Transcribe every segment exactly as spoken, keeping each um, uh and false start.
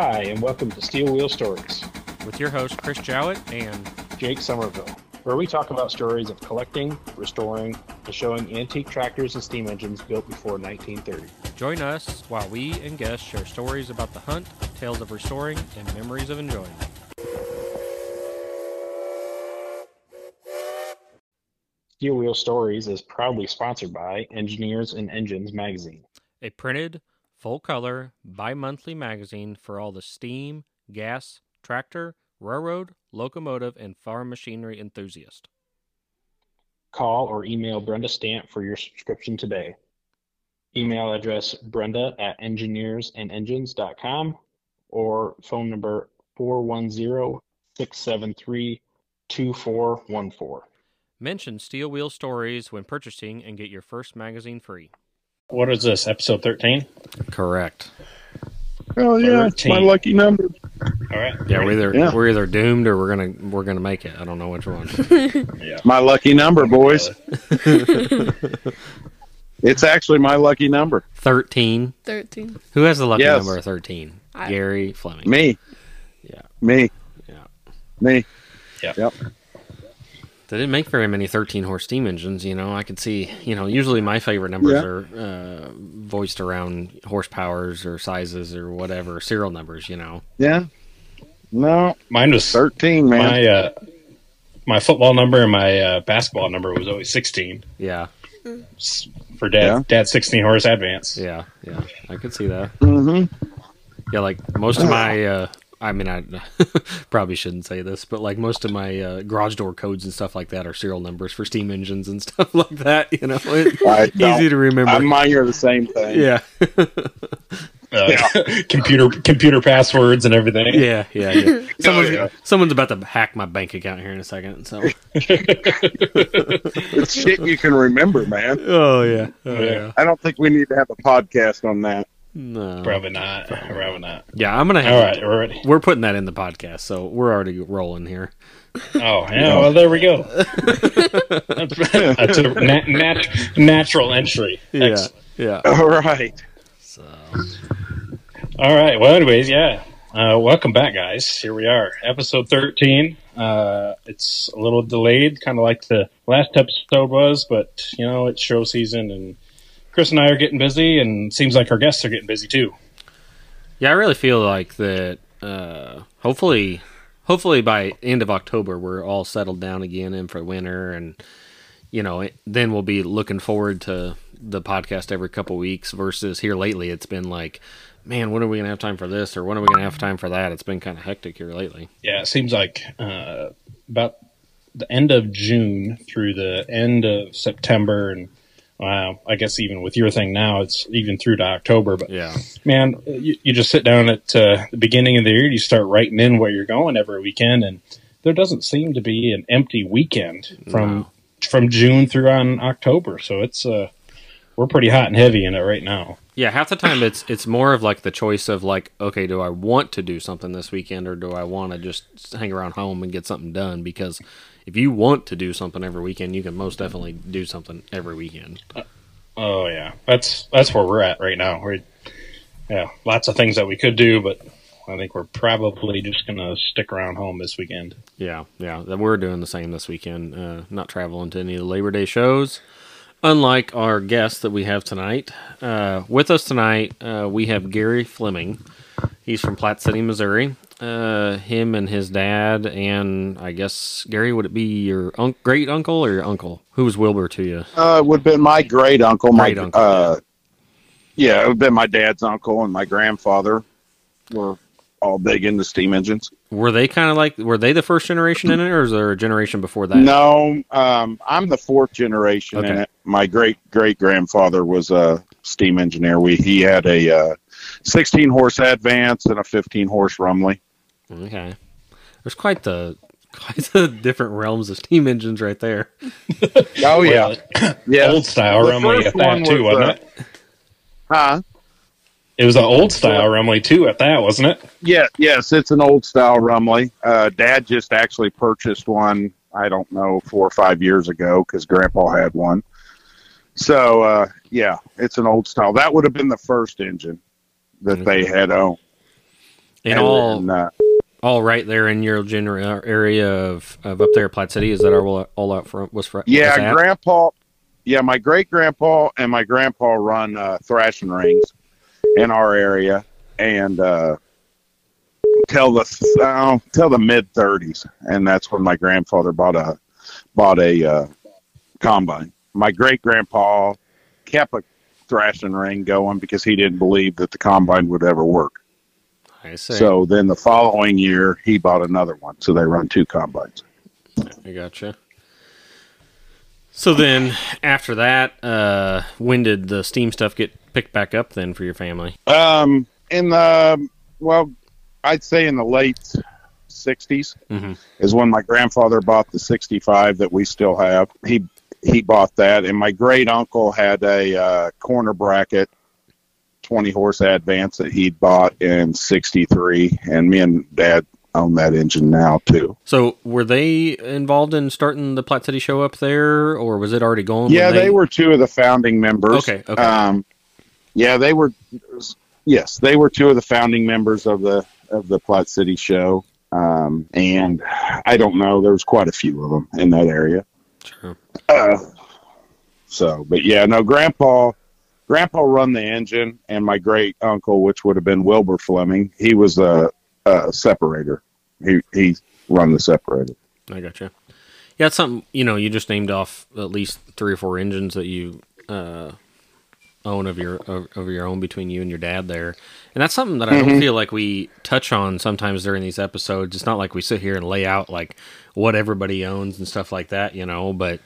Hi, and welcome to Steel Wheel Stories. With your hosts, Chris Jowett and Jake Somerville, where we talk about stories of collecting, restoring, and showing antique tractors and steam engines built before nineteen thirty. Join us while we and guests share stories about the hunt, tales of restoring, and memories of enjoying. Steel Wheel Stories is proudly sponsored by Engineers and Engines magazine, a printed, full-color, bi-monthly magazine for all the steam, gas, tractor, railroad, locomotive, and farm machinery enthusiasts. Call or email Brenda Stamp for your subscription today. Email address brenda at engineersandengines.com or phone number four one zero, six seven three, two four one four. Mention Steel Wheel Stories when purchasing and get your first magazine free. What is this, episode thirteen? Correct. Oh yeah, it's my lucky number. All right. Yeah, we're either yeah. we're either doomed or we're gonna we're gonna make it. I don't know which one. Yeah. My lucky number, boys. It's actually my lucky number. Thirteen. Thirteen. Who has the lucky yes. number of thirteen? I... Gary Fleming. Me. Yeah. Me. Yeah. Me. Yeah. Yep. They didn't make very many thirteen-horse steam engines, you know. I could see, you know, usually my favorite numbers yeah. are uh, voiced around horsepowers or sizes or whatever, serial numbers, you know. Yeah. No, mine was thirteen, man. My, uh, my football number and my uh, basketball number was always sixteen. Yeah. For dad, yeah. dad's sixteen-horse Advance. Yeah, yeah. I could see that. Mm-hmm. Yeah, like most of my... Uh, I mean, I probably shouldn't say this, but like most of my uh, garage door codes and stuff like that are serial numbers for steam engines and stuff like that. You know, it, easy to remember. I, mine are the same thing. Yeah. uh, yeah. Computer computer passwords and everything. Yeah, yeah, yeah. Someone's, oh, yeah. someone's about to hack my bank account here in a second. So it's shit you can remember, man. Oh yeah. oh, yeah. I don't think we need to have a podcast on that. No, probably not. Probably. probably not. Yeah, I'm gonna. Have All right, it. we're ready. We're putting that in the podcast, so we're already rolling here. Oh yeah, well there we go. That's a nat- nat- natural entry. Yeah, excellent. Yeah. All right. So. All right. Well, anyways, yeah. Uh, welcome back, guys. Here we are, episode thirteen. Uh, it's a little delayed, kind of like the last episode was, but you know it's show season and. Chris and I are getting busy, and seems like our guests are getting busy too. Yeah, I really feel like that. Uh, hopefully, hopefully by end of October, we're all settled down again and for winter, and you know, it, then we'll be looking forward to the podcast every couple weeks. Versus here lately, it's been like, man, when are we gonna have time for this, or when are we gonna have time for that? It's been kind of hectic here lately. Yeah, it seems like uh, about the end of June through the end of September, and. Uh, I guess even with your thing now, it's even through to October. But, yeah. man, you, you just sit down at uh, the beginning of the year, you start writing in where you're going every weekend, and there doesn't seem to be an empty weekend from no. from June through on October. So it's uh, we're pretty hot and heavy in it right now. Yeah, half the time it's it's more of like the choice of like, okay, do I want to do something this weekend or do I want to just hang around home and get something done? Because if you want to do something every weekend, you can most definitely do something every weekend. Uh, oh yeah, that's that's where we're at right now. We yeah, lots of things that we could do, but I think we're probably just gonna stick around home this weekend. Yeah, yeah, we're doing the same this weekend. Uh, not traveling to any of the Labor Day shows. Unlike our guest that we have tonight, uh, with us tonight, uh, we have Gary Fleming. He's from Platte City, Missouri. Uh, him and his dad, and I guess, Gary, would it be your un- great-uncle or your uncle? Who was Wilbur to you? Uh, it would have been my great-uncle. My, great-uncle. Uh, yeah, it would have been my dad's uncle and my grandfather were all big into steam engines. Were they kind of like, were they the first generation in it, or is there a generation before that? No, um, I'm the fourth generation okay. in it. My great-great-grandfather was a steam engineer. We He had a uh, sixteen-horse Advance and a fifteen-horse Rumely. Okay. There's quite the, quite the different realms of steam engines right there. Oh, yeah. yeah. Old-style Rumely at that, too, was, wasn't uh, it? Huh? It was an old style Rumely too at that, wasn't it? Yeah, yes, it's an old style Rumely. Uh, Dad just actually purchased one, I don't know, four or five years ago because Grandpa had one. So, uh, yeah, it's an old style. That would have been the first engine that mm-hmm. they had owned. And, and all, and, uh, all right there in your general area of, of up there at Platte City. Is that our all out front? Was front? Yeah, grandpa. Yeah, my great grandpa and my grandpa run uh, thrashing rings in our area, and uh, till the uh, till the mid thirties, and that's when my grandfather bought a bought a uh, combine. My great grandpa kept a thrashing ring going because he didn't believe that the combine would ever work. I see. So then the following year, he bought another one. So they run two combines. I gotcha. So then after that, uh, when did the steam stuff get picked back up then for your family? Um, in the, well, I'd say in the late sixties mm-hmm. is when my grandfather bought the sixty-five that we still have. He, he bought that. And my great uncle had a, uh, corner bracket twenty horse Advance that he'd bought in sixty-three, and me and Dad own that engine now too. So were they involved in starting the Platte City show up there, or was it already going? Yeah, they... they were two of the founding members. Okay, okay. Um, yeah, they were. Yes, they were two of the founding members of the of the Platte City show, um, and I don't know. There was quite a few of them in that area. Sure. Uh, so, but yeah, no, Grandpa. Grandpa run the engine, and my great uncle, which would have been Wilbur Fleming, he was a, a separator. He he run the separator. I gotcha. Yeah, it's something, you know, you just named off at least three or four engines that you uh, own of your of, of your own between you and your dad there. And that's something that I mm-hmm. don't feel like we touch on sometimes during these episodes. It's not like we sit here and lay out like what everybody owns and stuff like that, you know, but...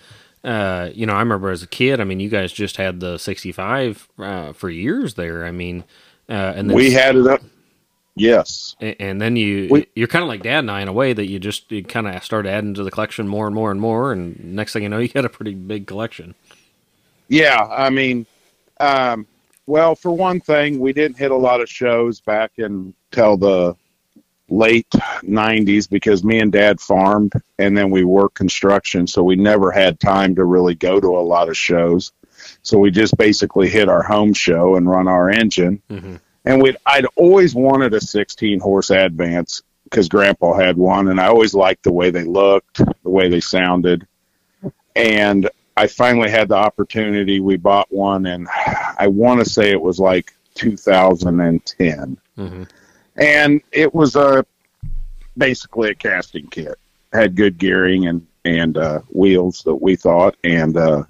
Uh, you know, I remember as a kid, I mean, you guys just had the sixty-five, uh, for years there. I mean, uh, and then we had it up. Yes. And, and then you, we, you're kind of like Dad and I in a way that you just, you kind of started adding to the collection more and more and more. And next thing you know, you had a pretty big collection. Yeah. I mean, um, well, for one thing, we didn't hit a lot of shows back until the late nineties because me and Dad farmed and then we worked construction, so we never had time to really go to a lot of shows, so we just basically hit our home show and run our engine. Mm-hmm. And we I'd always wanted a sixteen horse Advance because Grandpa had one, and I always liked the way they looked, the way they sounded, and I finally had the opportunity. We bought one, and I want to say it was like two thousand ten. Mm-hmm. And it was a basically a casting kit. Had good gearing and and uh, wheels that we thought, and uh,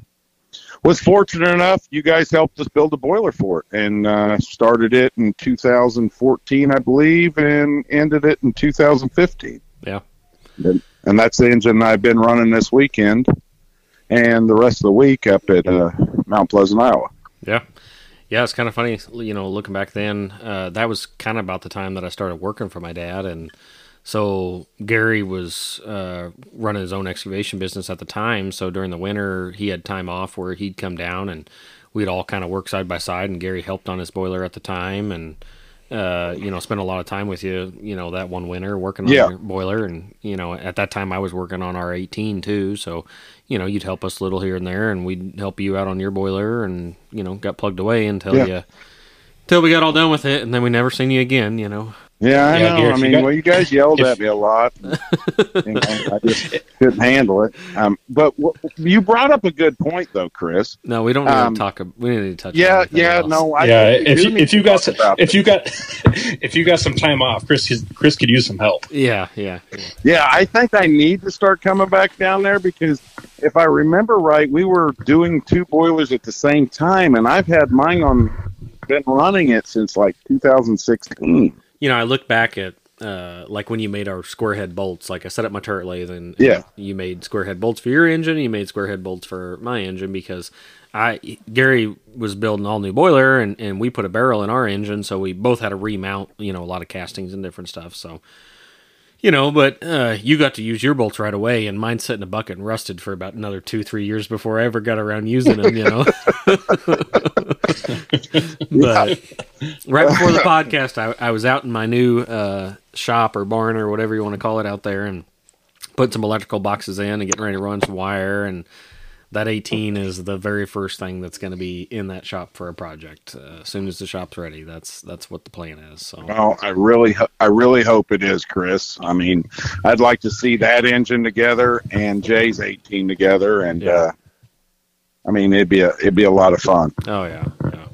was fortunate enough. You guys helped us build a boiler for it, and uh, started it in two thousand fourteen, I believe, and ended it in two thousand fifteen. Yeah, and, and that's the engine I've been running this weekend, and the rest of the week up at uh, Mount Pleasant, Iowa. Yeah. Yeah, it's kind of funny, you know, looking back then, uh, that was kind of about the time that I started working for my dad. And so Gary was uh, running his own excavation business at the time. So during the winter, he had time off where he'd come down and we'd all kind of work side by side. And Gary helped on his boiler at the time and, uh, you know, spent a lot of time with you, you know, that one winter working on yeah. your boiler. And, you know, at that time I was working on our eighteen too. So, you know, you'd help us a little here and there, and we'd help you out on your boiler, and, you know, got plugged away until yeah. you, until we got all done with it, and then we never seen you again, you know. Yeah, I yeah, know. Garrett, I mean, got, well, you guys yelled if, at me a lot. And, you know, I just couldn't handle it. Um, but w- you brought up a good point, though, Chris. No, we don't really um, talk. We need to touch. Yeah, on yeah, else. no. I yeah, if you, if you got some, if you got if you got some time off, Chris, Chris could use some help. Yeah, yeah, yeah. Yeah, I think I need to start coming back down there because if I remember right, we were doing two boilers at the same time, and I've had mine on, been running it since like two thousand sixteen. You know, I look back at, uh, like when you made our square head bolts, like I set up my turret lathe and, and yeah. you made square head bolts for your engine. You made square head bolts for my engine because I, Gary was building all new boiler, and, and we put a barrel in our engine. So we both had to remount, you know, a lot of castings and different stuff. So, you know, but, uh, you got to use your bolts right away, and mine sat in a bucket and rusted for about another two, three years before I ever got around using them, you know? But right before the podcast, I, I was out in my new uh, shop or barn or whatever you want to call it out there, and putting some electrical boxes in and getting ready to run some wire and that eighteen is the very first thing that's going to be in that shop for a project. Uh, as soon as the shop's ready, that's that's what the plan is. So. Well, I really, I really hope it is, Chris. I mean, I'd like to see that engine together and Jay's eighteen together, and yeah. uh, I mean, it'd be a it'd be a lot of fun. Oh yeah, yeah.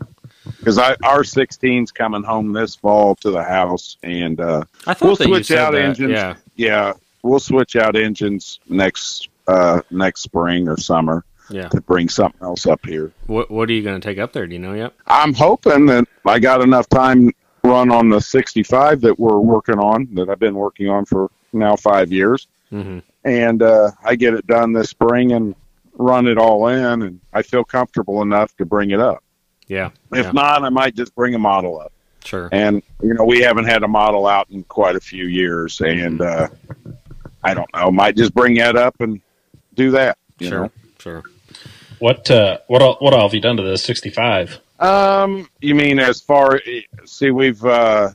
Because our sixteen's coming home this fall to the house, and uh, I thought we'll that switch you said out that. engines. Yeah. yeah, we'll switch out engines next uh, next spring or summer. Yeah, to bring something else up here. What What are you going to take up there? Do you know yet? I'm hoping that I got enough time run on the sixty-five that we're working on, that I've been working on for now five years. Mm-hmm. And uh, I get it done this spring and run it all in, and I feel comfortable enough to bring it up. Yeah. If yeah. not, I might just bring a model up. Sure. And, you know, we haven't had a model out in quite a few years, and uh, I don't know, might just bring that up and do that. You sure, know? sure. What uh, what all, what all have you done to the sixty-five? Um, you mean as far see we've uh,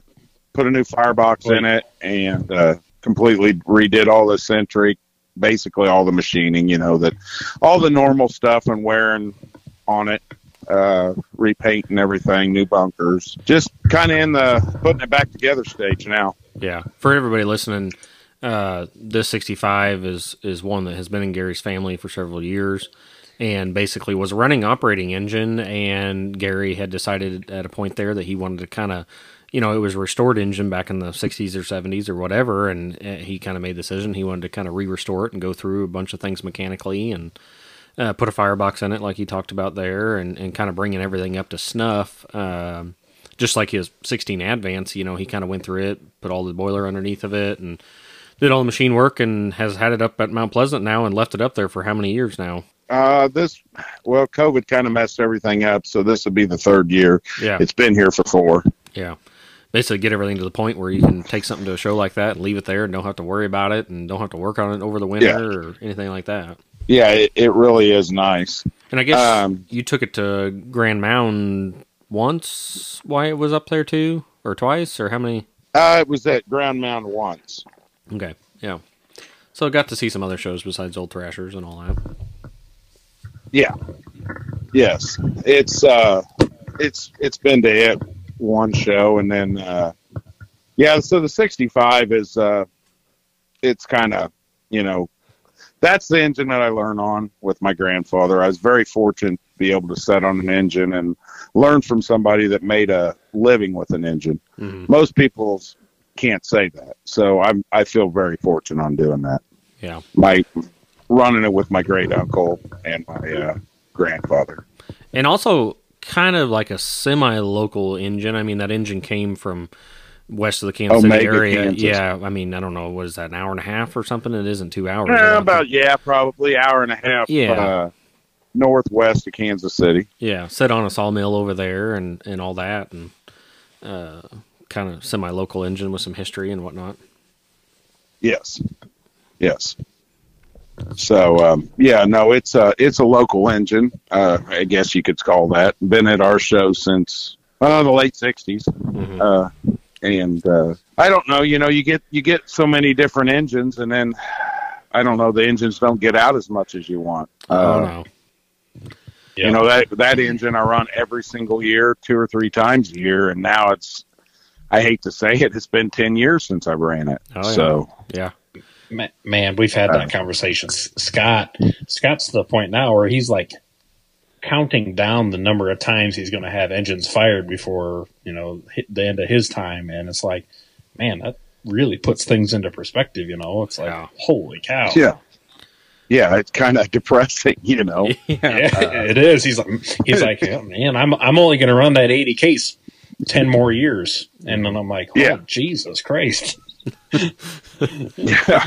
put a new firebox in it and uh, completely redid all the Sentry, basically all the machining, you know, that all the normal stuff and wearing on it, uh, repainting everything, new bunkers, just kind of in the putting it back together stage now. Yeah, for everybody listening, uh, this sixty-five is is one that has been in Gary's family for several years. And basically was running operating engine, and Gary had decided at a point there that he wanted to kind of, you know, it was restored engine back in the sixties or seventies or whatever, and he kind of made the decision he wanted to kind of re-restore it and go through a bunch of things mechanically and uh, put a firebox in it like he talked about there, and, and kind of bringing everything up to snuff. Um, just like his sixteen Advance, you know, he kind of went through it, put all the boiler underneath of it, and did all the machine work, and has had it up at Mount Pleasant now and left it up there for how many years now? Uh, this, well, COVID kind of messed everything up, so this would be the third year. Yeah. It's been here for four. Yeah. Basically get everything to the point where you can take something to a show like that and leave it there and don't have to worry about it and don't have to work on it over the winter yeah. or anything like that. Yeah, it, it really is nice. And I guess um, you took it to Grand Mound once while it was up there too, or twice, or how many? Uh, it was at Grand Mound once. Okay, yeah. So I got to see some other shows besides Old Thrashers and all that. Yeah. Yes. It's uh it's it's been to it one show, and then uh yeah, so the sixty-five is uh it's kind of, you know, that's the engine that I learned on with my grandfather. I was very fortunate to be able to set on an engine and learn from somebody that made a living with an engine. Mm-hmm. Most people can't say that. So I I feel very fortunate on doing that. Yeah. My running it with my great uncle and my uh, grandfather. And also kind of like a semi-local engine. I mean, that engine came from west of the Kansas Omega, City area. Kansas. Yeah, I mean, I don't know, what is that, an hour and a half or something? It isn't two hours. Yeah, about, yeah, probably hour and a half yeah. uh, northwest of Kansas City. Yeah, set on a sawmill over there and, and all that, and uh, kind of semi-local engine with some history and whatnot. Yes, yes. So, um, yeah, no, it's a, it's a local engine, uh, I guess you could call that. Been at our show since uh, the late sixties. Mm-hmm. Uh, and uh, I don't know, you know, you get you get so many different engines, and then, I don't know, the engines don't get out as much as you want. Uh, oh, no. Yeah. You know, that, that engine I run every single year, two or three times a year, and now it's, I hate to say it, it's been ten years since I ran it. Oh, yeah. So, yeah. Man, we've had that conversation. Scott, Scott's to the point now where he's like counting down the number of times he's going to have engines fired before, you know, hit the end of his time. And it's like, man, that really puts things into perspective. You know, it's like, wow. Holy cow. Yeah. Yeah. It's kind of depressing, you know, yeah, uh, it is. He's like, he's like, oh, man, I'm, I'm only going to run that eighty case ten more years. And then I'm like, oh, yeah. Jesus Christ. yeah,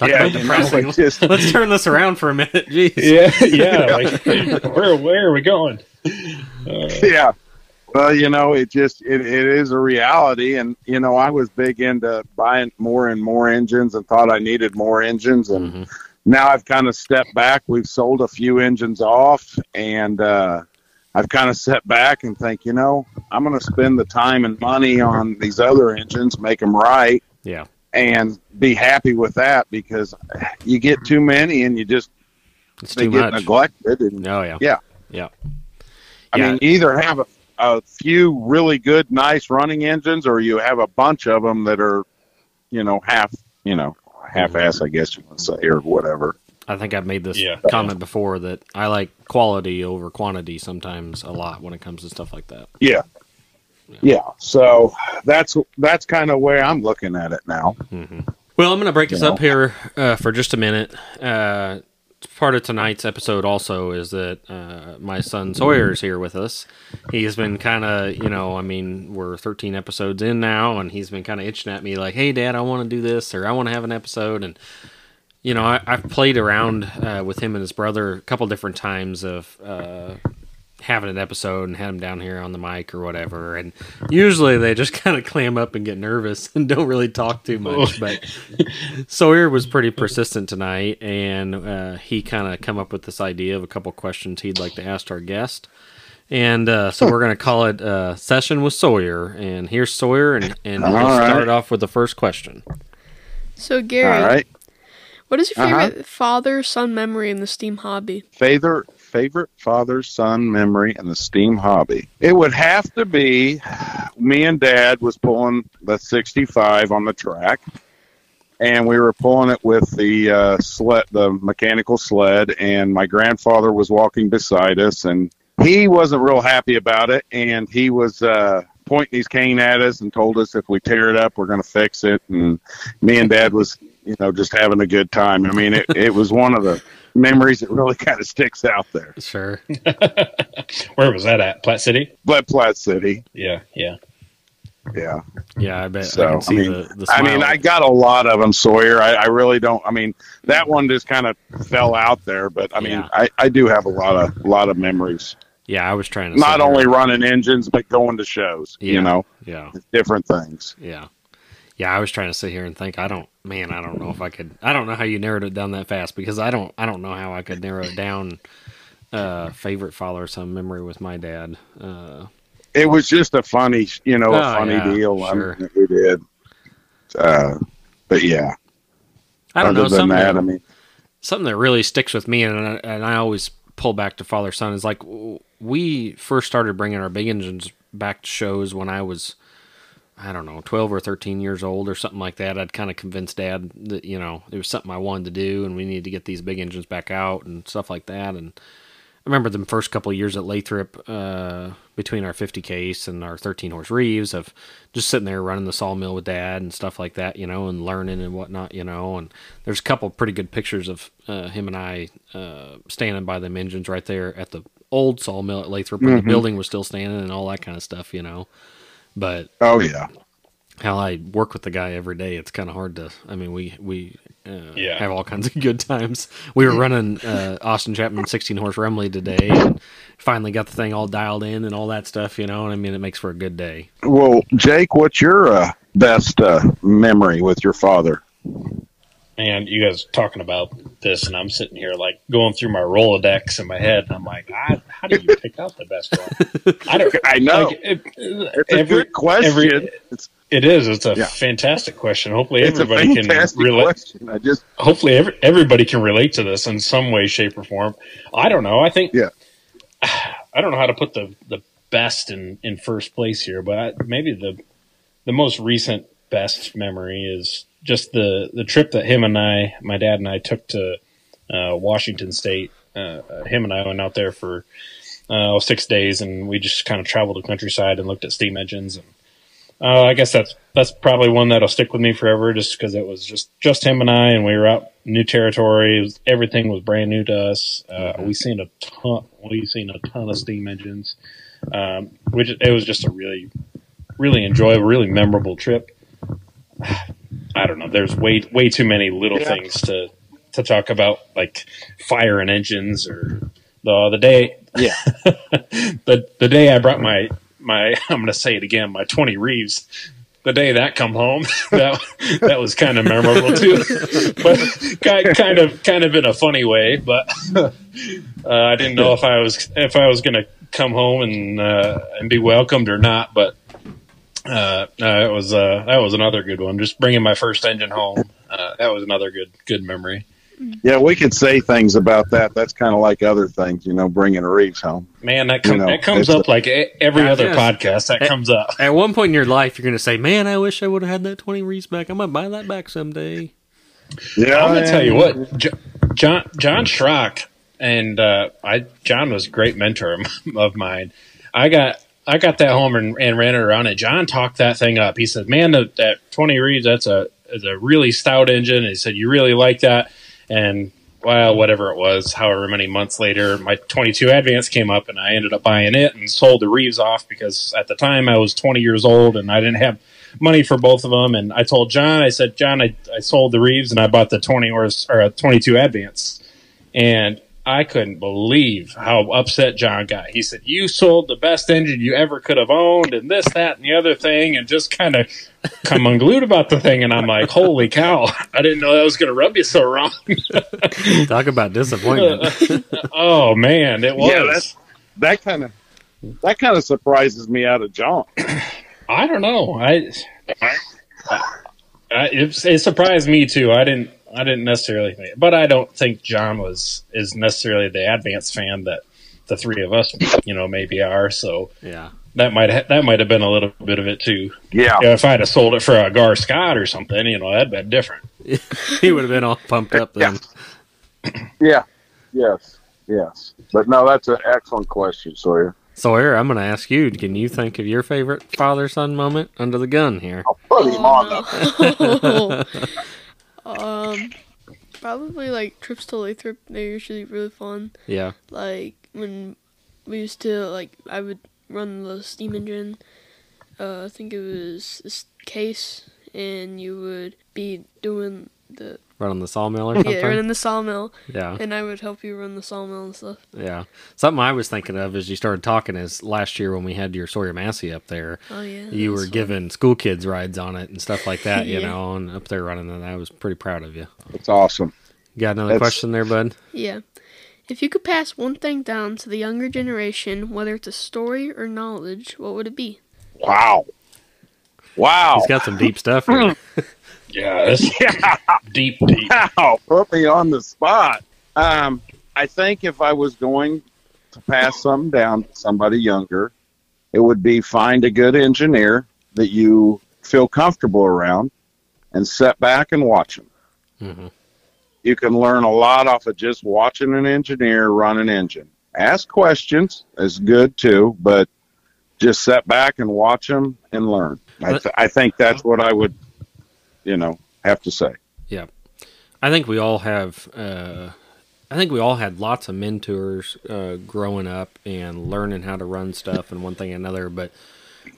yeah depressing. Just, let's turn this around for a minute. Jeez. Yeah, yeah. Like, where, where are we going? Uh, yeah. Well, you know, it just it, it is a reality, and you know, I was big into buying more and more engines, and thought I needed more engines, and mm-hmm. now I've kind of stepped back. We've sold a few engines off, and uh, I've kind of set back and think, you know, I'm going to spend the time and money on these other engines, make them right. Yeah. And be happy with that, because you get too many and you just It's they too get much. neglected. And, oh, yeah. Yeah. Yeah. I yeah. mean, you either have a, a few really good, nice running engines, or you have a bunch of them that are, you know, half, you know, half-ass, mm-hmm. I guess you would say, or whatever. I think I've made this yeah. comment before that I like quality over quantity sometimes a lot when it comes to stuff like that. Yeah. Yeah. yeah. So that's, that's kind of where I'm looking at it now. Mm-hmm. Well, I'm going to break this you know? up here uh, for just a minute. Uh, part of tonight's episode also is that uh, my son Sawyer is here with us. He has been kind of, you know, I mean, we're thirteen episodes in now, and he's been kind of itching at me like, hey, Dad, I want to do this, or I want to have an episode. And, you know, I, I've played around uh, with him and his brother a couple different times of uh, having an episode and had him down here on the mic or whatever. And usually they just kind of clam up and get nervous and don't really talk too much. But Sawyer was pretty persistent tonight, and uh, he kind of come up with this idea of a couple questions he'd like to ask our guest. And uh, so we're going to call it uh, Session with Sawyer. And here's Sawyer, and, and we'll right. start off with the first question. So, Gary... All right. What is your favorite uh-huh. father-son memory in the steam hobby? Favorite favorite father-son memory in the steam hobby? It would have to be me and Dad was pulling the sixty-five on the track, and we were pulling it with the uh, sled, the mechanical sled, and my grandfather was walking beside us, and he wasn't real happy about it, and he was... Uh, pointing his cane at us and told us if we tear it up, we're going to fix it. And me and Dad was, you know, just having a good time. I mean, it, it was one of the memories that really kind of sticks out there. Sure. Where was that at? Platte City? But Platte City. Yeah. Yeah. Yeah. Yeah. I bet. So, I, can see I mean, the, the I, mean I got a lot of them, Sawyer. I, I really don't. I mean, that one just kind of fell out there, but I mean, yeah. I, I do have a lot of, a lot of memories. Yeah, I was trying to not only running engines, but going to shows, yeah, you know, yeah, different things. Yeah. Yeah. I was trying to sit here and think, I don't, man, I don't know if I could, I don't know how you narrowed it down that fast because I don't, I don't know how I could narrow it down. Uh, favorite father, some memory with my dad. Uh, it was just a funny, you know, a oh, funny yeah, deal. Sure. I mean, we did. Uh, but yeah, I don't Other know. Something that, that, I mean, something that really sticks with me. And I, and I always pull back to father, son is like, we first started bringing our big engines back to shows when I was, I don't know, twelve or thirteen years old or something like that. I'd kind of convinced Dad that, you know, it was something I wanted to do and we needed to get these big engines back out and stuff like that. And I remember the first couple of years at Lathrop, uh, between our fifty case and our thirteen horse Reeves of just sitting there running the sawmill with Dad and stuff like that, you know, and learning and whatnot, you know, and there's a couple pretty good pictures of, uh, him and I, uh, standing by them engines right there at the old sawmill at Lathrop when mm-hmm. the building was still standing and all that kind of stuff, you know, but oh yeah, how I work with the guy every day, it's kind of hard to, I mean, we, we, uh, yeah. have all kinds of good times. We were running, uh, Austin Chapman, sixteen horse Rumely today and finally got the thing all dialed in and all that stuff, you know, and I mean, it makes for a good day. Well, Jake, what's your, uh, best, uh, memory with your father? Man, you guys are talking about this, and I'm sitting here like going through my Rolodex in my head, and I'm like, I, how do you pick out the best one? I don't. I know. Like, it, it's every, a good question. Every, it, it is. It's a yeah. fantastic question. Hopefully, it's everybody a can relate. I just hopefully every, everybody can relate to this in some way, shape, or form. I don't know. I think. Yeah. I don't know how to put the the best in, in first place here, but I, maybe the the most recent best memory is. Just the, the trip that him and I, my dad and I took to uh, Washington State, uh, him and I went out there for uh, six days, and we just kind of traveled the countryside and looked at steam engines. And uh, I guess that's that's probably one that'll stick with me forever just because it was just, just him and I, and we were out in new territory. It was, everything was brand new to us. Uh, we seen a ton, we seen a ton of steam engines. Um, we just, it was just a really, really enjoyable, really memorable trip. I don't know. There's way way too many little yeah. things to, to talk about, like fire and engines, or the the day. Yeah, the the day I brought my my I'm gonna say it again my twenty Reeves. The day that come home, that that was kind of memorable too, but kind of kind of in a funny way. But uh, I didn't know if I was if I was gonna come home and uh, and be welcomed or not, but. Uh, no, it was, uh, that was another good one. Just bringing my first engine home. Uh, that was another good, good memory. Yeah, we could say things about that. That's kind of like other things, you know, bringing Reeves home. Man, that, com- you know, that comes up a, like every I other guess. podcast. That at, comes up. At one point in your life, you're going to say, man, I wish I would have had that twenty Reeves back. I might buy that back someday. Yeah, I'm going to tell you what, John John Schrock, and uh, I John was a great mentor of mine. I got I got that home and, and ran it around, and John talked that thing up. He said, man, that, that twenty Reeves, that's a, that's a really stout engine. And he said, you really like that. And, well, whatever it was, however many months later, my twenty-two Advance came up, and I ended up buying it and sold the Reeves off because at the time I was twenty years old and I didn't have money for both of them. And I told John, I said, John, I, I sold the Reeves and I bought the twenty or, or twenty-two Advance. And I couldn't believe how upset John got. He said, you sold the best engine you ever could have owned and this, that, and the other thing, and just kind of come unglued about the thing. And I'm like, holy cow, I didn't know that was going to rub you so wrong. Talk about disappointment. Oh, man, it was. Yeah, that's, that kind of that kind of surprises me out of John. I don't know. I, I, I it, it surprised me, too. I didn't. I didn't necessarily think, but I don't think John was is necessarily the Advance fan that the three of us, you know, maybe are. So yeah, that might ha- that might have been a little bit of it too. Yeah, you know, if I'd have sold it for a Gar Scott or something, you know, that'd been different. He would have been all pumped up then. Yeah. yeah, yes, yes, but no, that's an excellent question, Sawyer. Sawyer, I'm going to ask you. Can you think of your favorite father-son moment under the gun here? I'll put him on though. Um, probably like trips to Lathrop. They're usually really fun. Yeah. Like when we used to like, I would run the steam engine. Uh, I think it was this Case, and you would be doing the running the sawmill or something. Yeah, running the sawmill. Yeah. And I would help you run the sawmill and stuff. Yeah. Something I was thinking of as you started talking is last year when we had your Sawyer Massey up there. Oh yeah. You were giving school kids rides on it and stuff like that, you yeah. know, and up there running that. I was pretty proud of you. That's awesome. You got another That's... question there, bud? Yeah. If you could pass one thing down to the younger generation, whether it's a story or knowledge, what would it be? Wow. Wow. He's got some deep stuff here. Yes. Yeah, deep, deep. Wow, put me on the spot. Um, I think if I was going to pass something down to somebody younger, it would be find a good engineer that you feel comfortable around and sit back and watch them. Mm-hmm. You can learn a lot off of just watching an engineer run an engine. Ask questions is good too, but just sit back and watch them and learn. I, th- I think that's what I would... you know, have to say. Yeah. I think we all have, uh, I think we all had lots of mentors uh, growing up and learning how to run stuff and one thing and another, but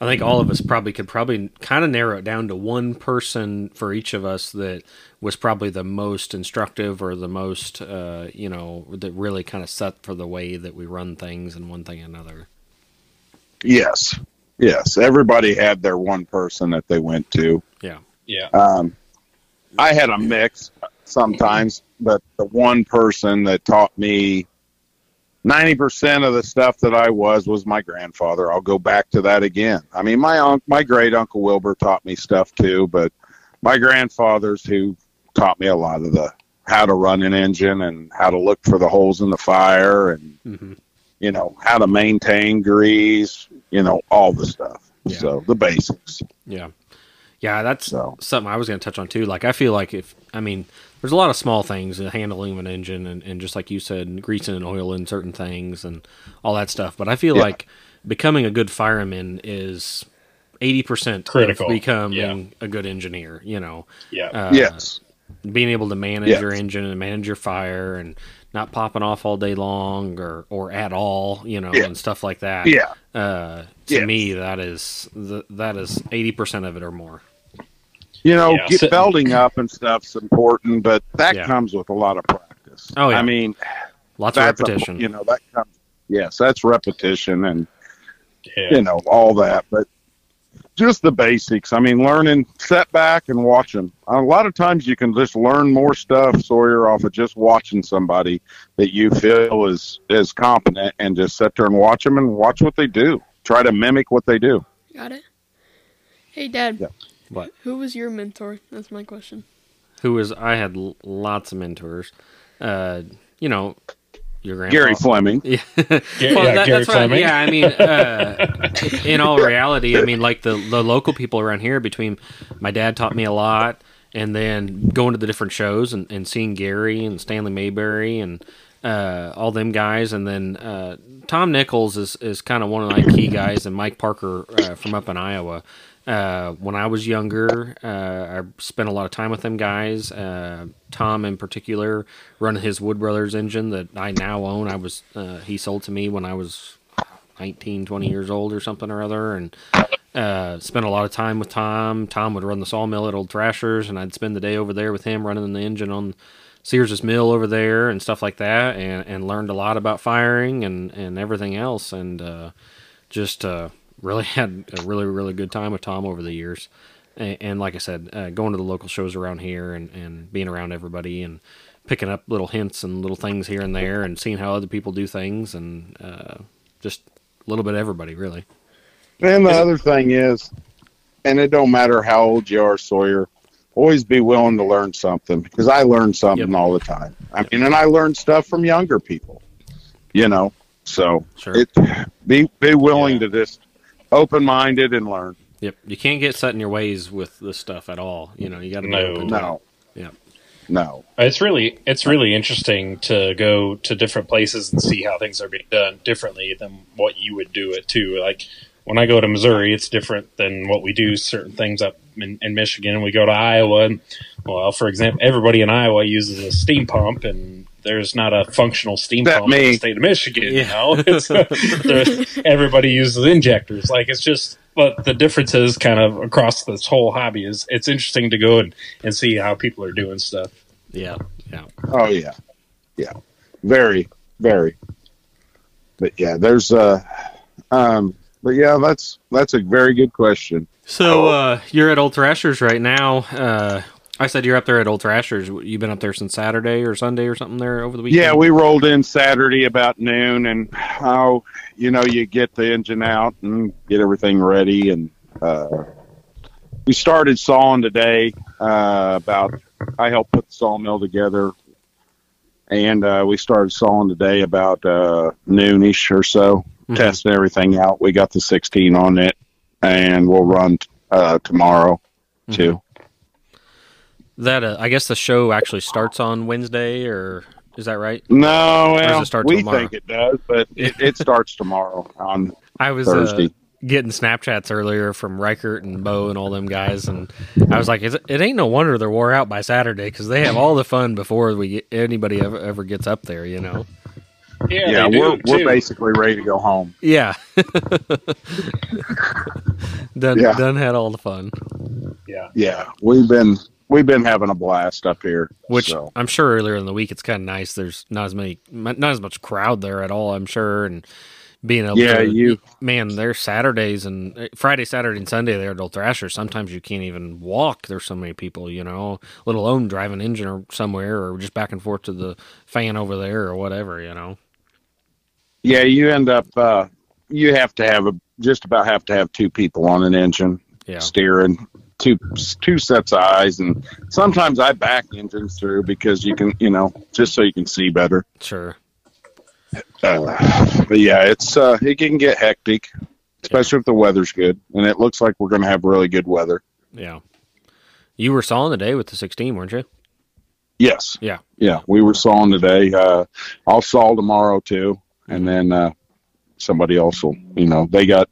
I think all of us probably could probably kind of narrow it down to one person for each of us that was probably the most instructive or the most, uh, you know, that really kind of set for the way that we run things and one thing and another. Yes. Yes. Everybody had their one person that they went to. Yeah. Yeah. Um, I had a mix sometimes, but the one person that taught me ninety percent of the stuff that I was was my grandfather. I'll go back to that again. I mean, my un- my great Uncle Wilbur taught me stuff too, but my grandfather's who taught me a lot of the how to run an engine and how to look for the holes in the fire and, mm-hmm. you know, how to maintain grease, you know, all the stuff. Yeah. So the basics. Yeah. Yeah, that's so. something I was going to touch on, too. Like, I feel like if, I mean, there's a lot of small things, handling an engine, and, and just like you said, greasing and oiling certain things and all that stuff. But I feel yeah. like becoming a good fireman is eighty percent critical of becoming yeah. a good engineer, you know. Yeah. Uh, yes. Being able to manage yes. your engine and manage your fire and not popping off all day long or, or at all, you know, yeah. and stuff like that. Yeah. Uh, to yes. me, that is that is eighty percent of it or more. You know, yeah, get building up and stuff's important, but that yeah. comes with a lot of practice. Oh, yeah. I mean, lots of repetition. A, you know, that comes. Yes, that's repetition and yeah. you know all that, but just the basics. I mean, learning, sit back and watch them. A lot of times, you can just learn more stuff, Sawyer, off of just watching somebody that you feel is is competent, and just sit there and watch them and watch what they do. Try to mimic what they do. Got it. Hey, Dad. Yeah. What? Who was your mentor? That's my question. who was, I had l- lots of mentors. Uh, you know, your grandpa. Gary Fleming. Yeah, well, yeah that, Gary that's Fleming. Right. Yeah, I mean, uh, in all reality, I mean, like the, the local people around here, between my dad taught me a lot, and then going to the different shows and, and seeing Gary and Stanley Mayberry and uh, all them guys. And then uh, Tom Nichols is, is kind of one of my key guys, and Mike Parker uh, from up in Iowa. Uh, when I was younger, uh, I spent a lot of time with them guys. Uh, Tom in particular, running his Wood Brothers engine that I now own. I was, uh, he sold to me when I was nineteen, twenty years old or something or other. And, uh, spent a lot of time with Tom. Tom would run the sawmill at Old Thrashers, and I'd spend the day over there with him running the engine on Sears's mill over there and stuff like that. And, and learned a lot about firing and, and everything else. And, uh, just, uh, really had a really, really good time with Tom over the years. And, and like I said, uh, going to the local shows around here and, and being around everybody and picking up little hints and little things here and there and seeing how other people do things and uh, just a little bit of everybody, really. And the other thing is, and it don't matter how old you are, Sawyer, always be willing to learn something, because I learn something yep. all the time. I yep. mean, and I learn stuff from younger people, you know. So sure. it, be, be willing yeah. to just... open-minded and learn. Yep. You can't get set in your ways with this stuff at all. You know, you got to be no. open. No. Yep. No. It's really, it's really interesting to go to different places and see how things are being done differently than what you would do it to. Like when I go to Missouri, it's different than what we do certain things up in, in Michigan. And we go to Iowa. And, well, for example, everybody in Iowa uses a steam pump, and there's not a functional steam that pump me. in the state of Michigan. Yeah. You know, it's, everybody uses injectors. Like it's just, but the difference is kind of across this whole hobby is it's interesting to go and, and see how people are doing stuff. Yeah. Yeah. Oh yeah. Yeah. Very, very. But yeah, there's uh um, but yeah, that's, that's a very good question. So uh, you're at Old Thrashers right now. Uh, I said you're up there at Old Thrashers. You've been up there since Saturday or Sunday or something there over the weekend? Yeah, we rolled in Saturday about noon, and oh, you know, you get the engine out and get everything ready. And uh, we started sawing today. Uh, about I helped put the sawmill together, and uh, we started sawing today about uh, noonish or so, mm-hmm. testing everything out. We got the sixteen on it, and we'll run uh, tomorrow, mm-hmm. too. That uh, I guess the show actually starts on Wednesday, or is that right? No, well, it we tomorrow? think it does, but it, it starts tomorrow on I was Thursday. Uh, getting Snapchats earlier from Reichert and Bo and all them guys, and I was like, it, it ain't no wonder they're wore out by Saturday, because they have all the fun before we get, anybody ever, ever gets up there, you know? Yeah, yeah we're do, we're too. basically ready to go home. Yeah. done, yeah. done had all the fun. Yeah. Yeah, we've been... We've been having a blast up here, which so. I'm sure earlier in the week it's kind of nice. There's not as many, not as much crowd there at all, I'm sure. And being able, yeah, to, you man, there's Saturdays and Friday, Saturday, and Sunday there at Old Thrashers. Sometimes you can't even walk. There's so many people, you know, let alone drive an engine or somewhere, or just back and forth to the fan over there or whatever, you know. Yeah, you end up, uh, you have to have a, just about have to have two people on an engine, yeah. steering. Two two sets of eyes, and sometimes I back engines through because you can, you know, just so you can see better. Sure. Uh, but yeah, it's uh, it can get hectic, especially yeah. if the weather's good, and it looks like we're going to have really good weather. Yeah. You were sawing today with the sixteen, weren't you? Yes. Yeah. Yeah, we were sawing today. Uh, I'll saw tomorrow too, and then uh, somebody else will. You know, they got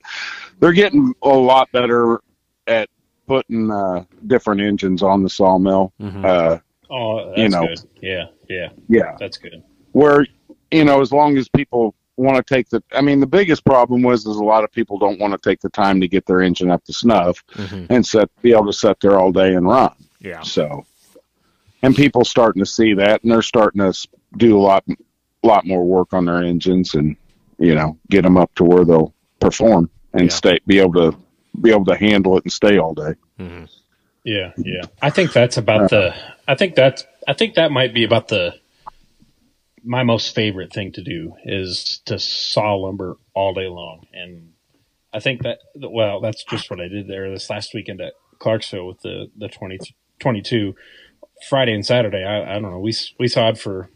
they're getting a lot better at putting uh, different engines on the sawmill. Mm-hmm. Uh, oh, that's you know, good. Yeah, yeah. Yeah. That's good. Where, you know, as long as people want to take the... I mean, the biggest problem was is a lot of people don't want to take the time to get their engine up to snuff mm-hmm. and set, be able to sit there all day and run. Yeah. So, and people starting to see that, and they're starting to do a lot, lot more work on their engines and, you know, get them up to where they'll perform and yeah. stay, be able to be able to handle it and stay all day. Mm-hmm. Yeah. Yeah. I think that's about uh, the, I think that's, I think that might be about the, my most favorite thing to do is to saw lumber all day long. And I think that, well, that's just what I did there this last weekend at Clarksville with the, the twenty twenty-two Friday and Saturday, I, I don't know. We we sawed for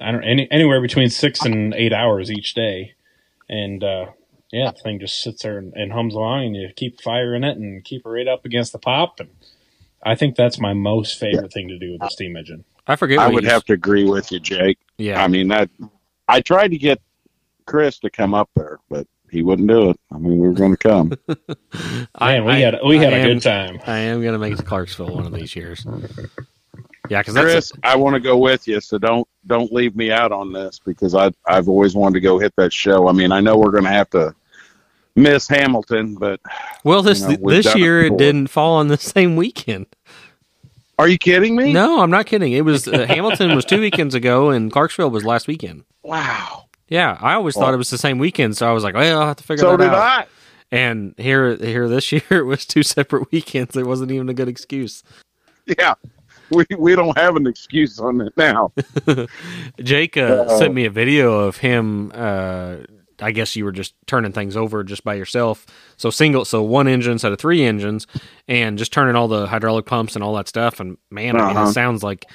I don't any, anywhere between six and eight hours each day, and uh, yeah, the thing just sits there and, and hums along, and you keep firing it and keep it right up against the pop. And I think that's my most favorite thing to do with the steam engine. I forget. I would have to agree with you, Jake. Yeah, I mean that. I tried to get Chris to come up there, but he wouldn't do it. I mean, we were going to come. I Man, we I, had we had I a am, good time. I am going to make it to Clarksville one of these years. Yeah, because Chris, a- I want to go with you, so don't don't leave me out on this because I I've always wanted to go hit that show. I mean, I know we're going to have to miss Hamilton, but well, this you know, this year it, it didn't fall on the same weekend. Are you kidding me? No, I'm not kidding. It was uh, Hamilton was two weekends ago, and Clarksville was last weekend. Wow. Yeah, I always well, thought it was the same weekend, so I was like, well, I'll have to figure so that out. So did I. And here, here this year, it was two separate weekends. It wasn't even a good excuse. Yeah, we we don't have an excuse on it now. Jake uh, uh, sent me a video of him. Uh, I guess you were just turning things over just by yourself. So single, so one engine instead of three engines, and just turning all the hydraulic pumps and all that stuff. And man, uh-huh. I mean, it sounds like,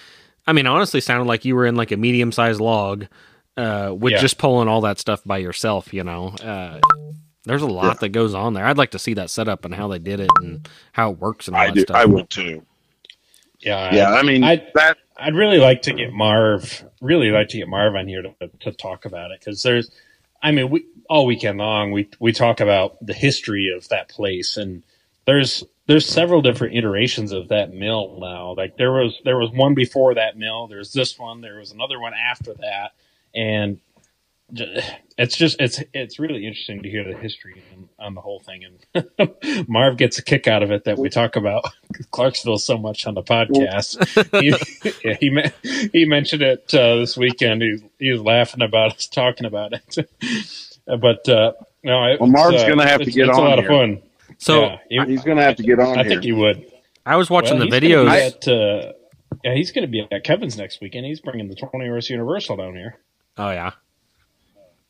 I mean, honestly, sounded like you were in like a medium sized log. Uh, with yeah. just pulling all that stuff by yourself, you know, uh, there's a lot yeah. that goes on there. I'd like to see that setup and how they did it and how it works and all I that do, stuff. I would too. Yeah, yeah. I, I mean, I'd, that I'd really like to get Marv, really like to get Marv on here to to talk about it because there's, I mean, we all weekend long we we talk about the history of that place and there's there's several different iterations of that mill now. Like there was there was one before that mill. There's this one. There was another one after that. And it's just it's it's really interesting to hear the history on, on the whole thing. And Marv gets a kick out of it that we talk about Clarksville so much on the podcast. he, he he mentioned it uh, this weekend. He he was laughing about us talking about it. But uh, no, it, well, Marv's uh, going to have to get on. It's a lot here. Of fun. So yeah, he, he's going to have to get on. I here. think he would. I was watching well, the videos. At, uh, yeah, he's going to be at Kevin's next weekend. He's bringing the twenty-first Universal down here. Oh, yeah.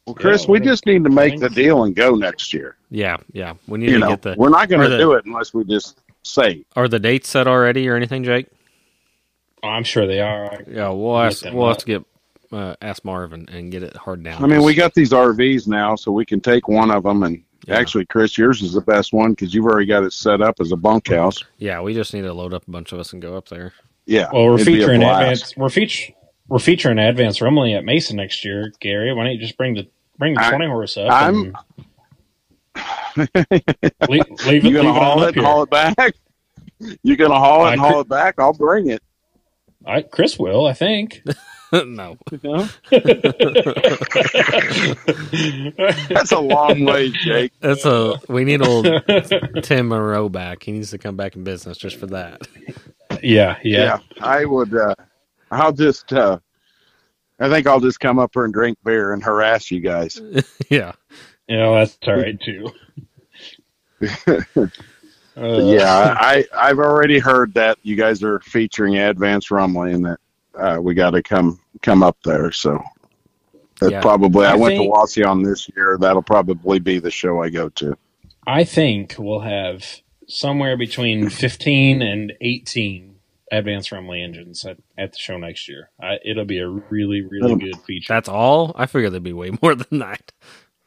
Well, Chris, yeah, we just need to make the deal and go next year. Yeah, yeah. We need you to know, get the. We're not going to do it unless we just say. Are the dates set already or anything, Jake? Oh, I'm sure they are. I yeah, we'll ask. We'll up. have to get uh, ask Marv and, and get it hard down. I mean, we got these R Vs now, so we can take one of them. And yeah. actually, Chris, yours is the best one because you've already got it set up as a bunkhouse. Yeah, we just need to load up a bunch of us and go up there. Yeah. Well, we're featuring Advance. We're featuring. We're featuring Advance Rumely at Mason next year, Gary. Why don't you just bring the bring the I, twenty horse up? I'm leave, leave you it, gonna haul it, it and haul it back. You're gonna haul it I, and haul it back. I'll bring it. I Chris will, I think. No, no? That's a long way, Jake. That's a we need old Tim Moreau back. He needs to come back in business just for that. Yeah, yeah. Yeah, I would. Uh, I'll just, uh, I think I'll just come up here and drink beer and harass you guys. Yeah. You know, that's all right, too. uh. Yeah, I, I've already heard that you guys are featuring Advance Rumely and that uh, we got to come come up there. So that's yeah. probably, I, I went think, to Wasion this year. That'll probably be the show I go to. I think we'll have somewhere between fifteen and eighteen. Advanced Rumely engines at, at the show next year. I, it'll be a really, really good feature. That's all? I figured there'd be way more than that.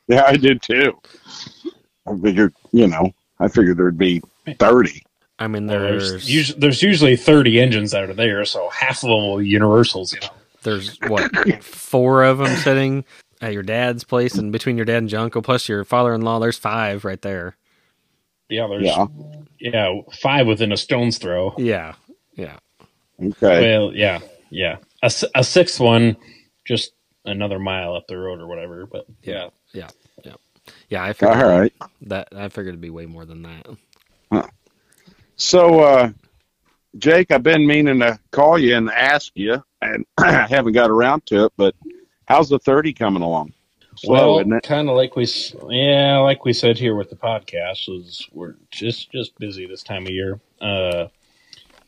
Yeah, I did too. I figured, you know, I figured there'd be thirty. I mean, there's... There's, us, there's usually thirty engines that are there, so half of them will be Universals, you know. There's, what, four of them sitting at your dad's place, and between your dad and your uncle, plus your father-in-law, there's five right there. Yeah, there's... Yeah, yeah five within a stone's throw. Yeah. Yeah. Okay. Well, yeah, yeah. A, a sixth one, just another mile up the road or whatever. But yeah, yeah, yeah, yeah. I figured all right that I figured it'd be way more than that. Huh. So, uh, Jake, I've been meaning to call you and ask you, and I haven't got around to it. But how's the thirty coming along? Slow, well, kind of like we, yeah, like we said here with the podcast, is we're just just busy this time of year. Uh.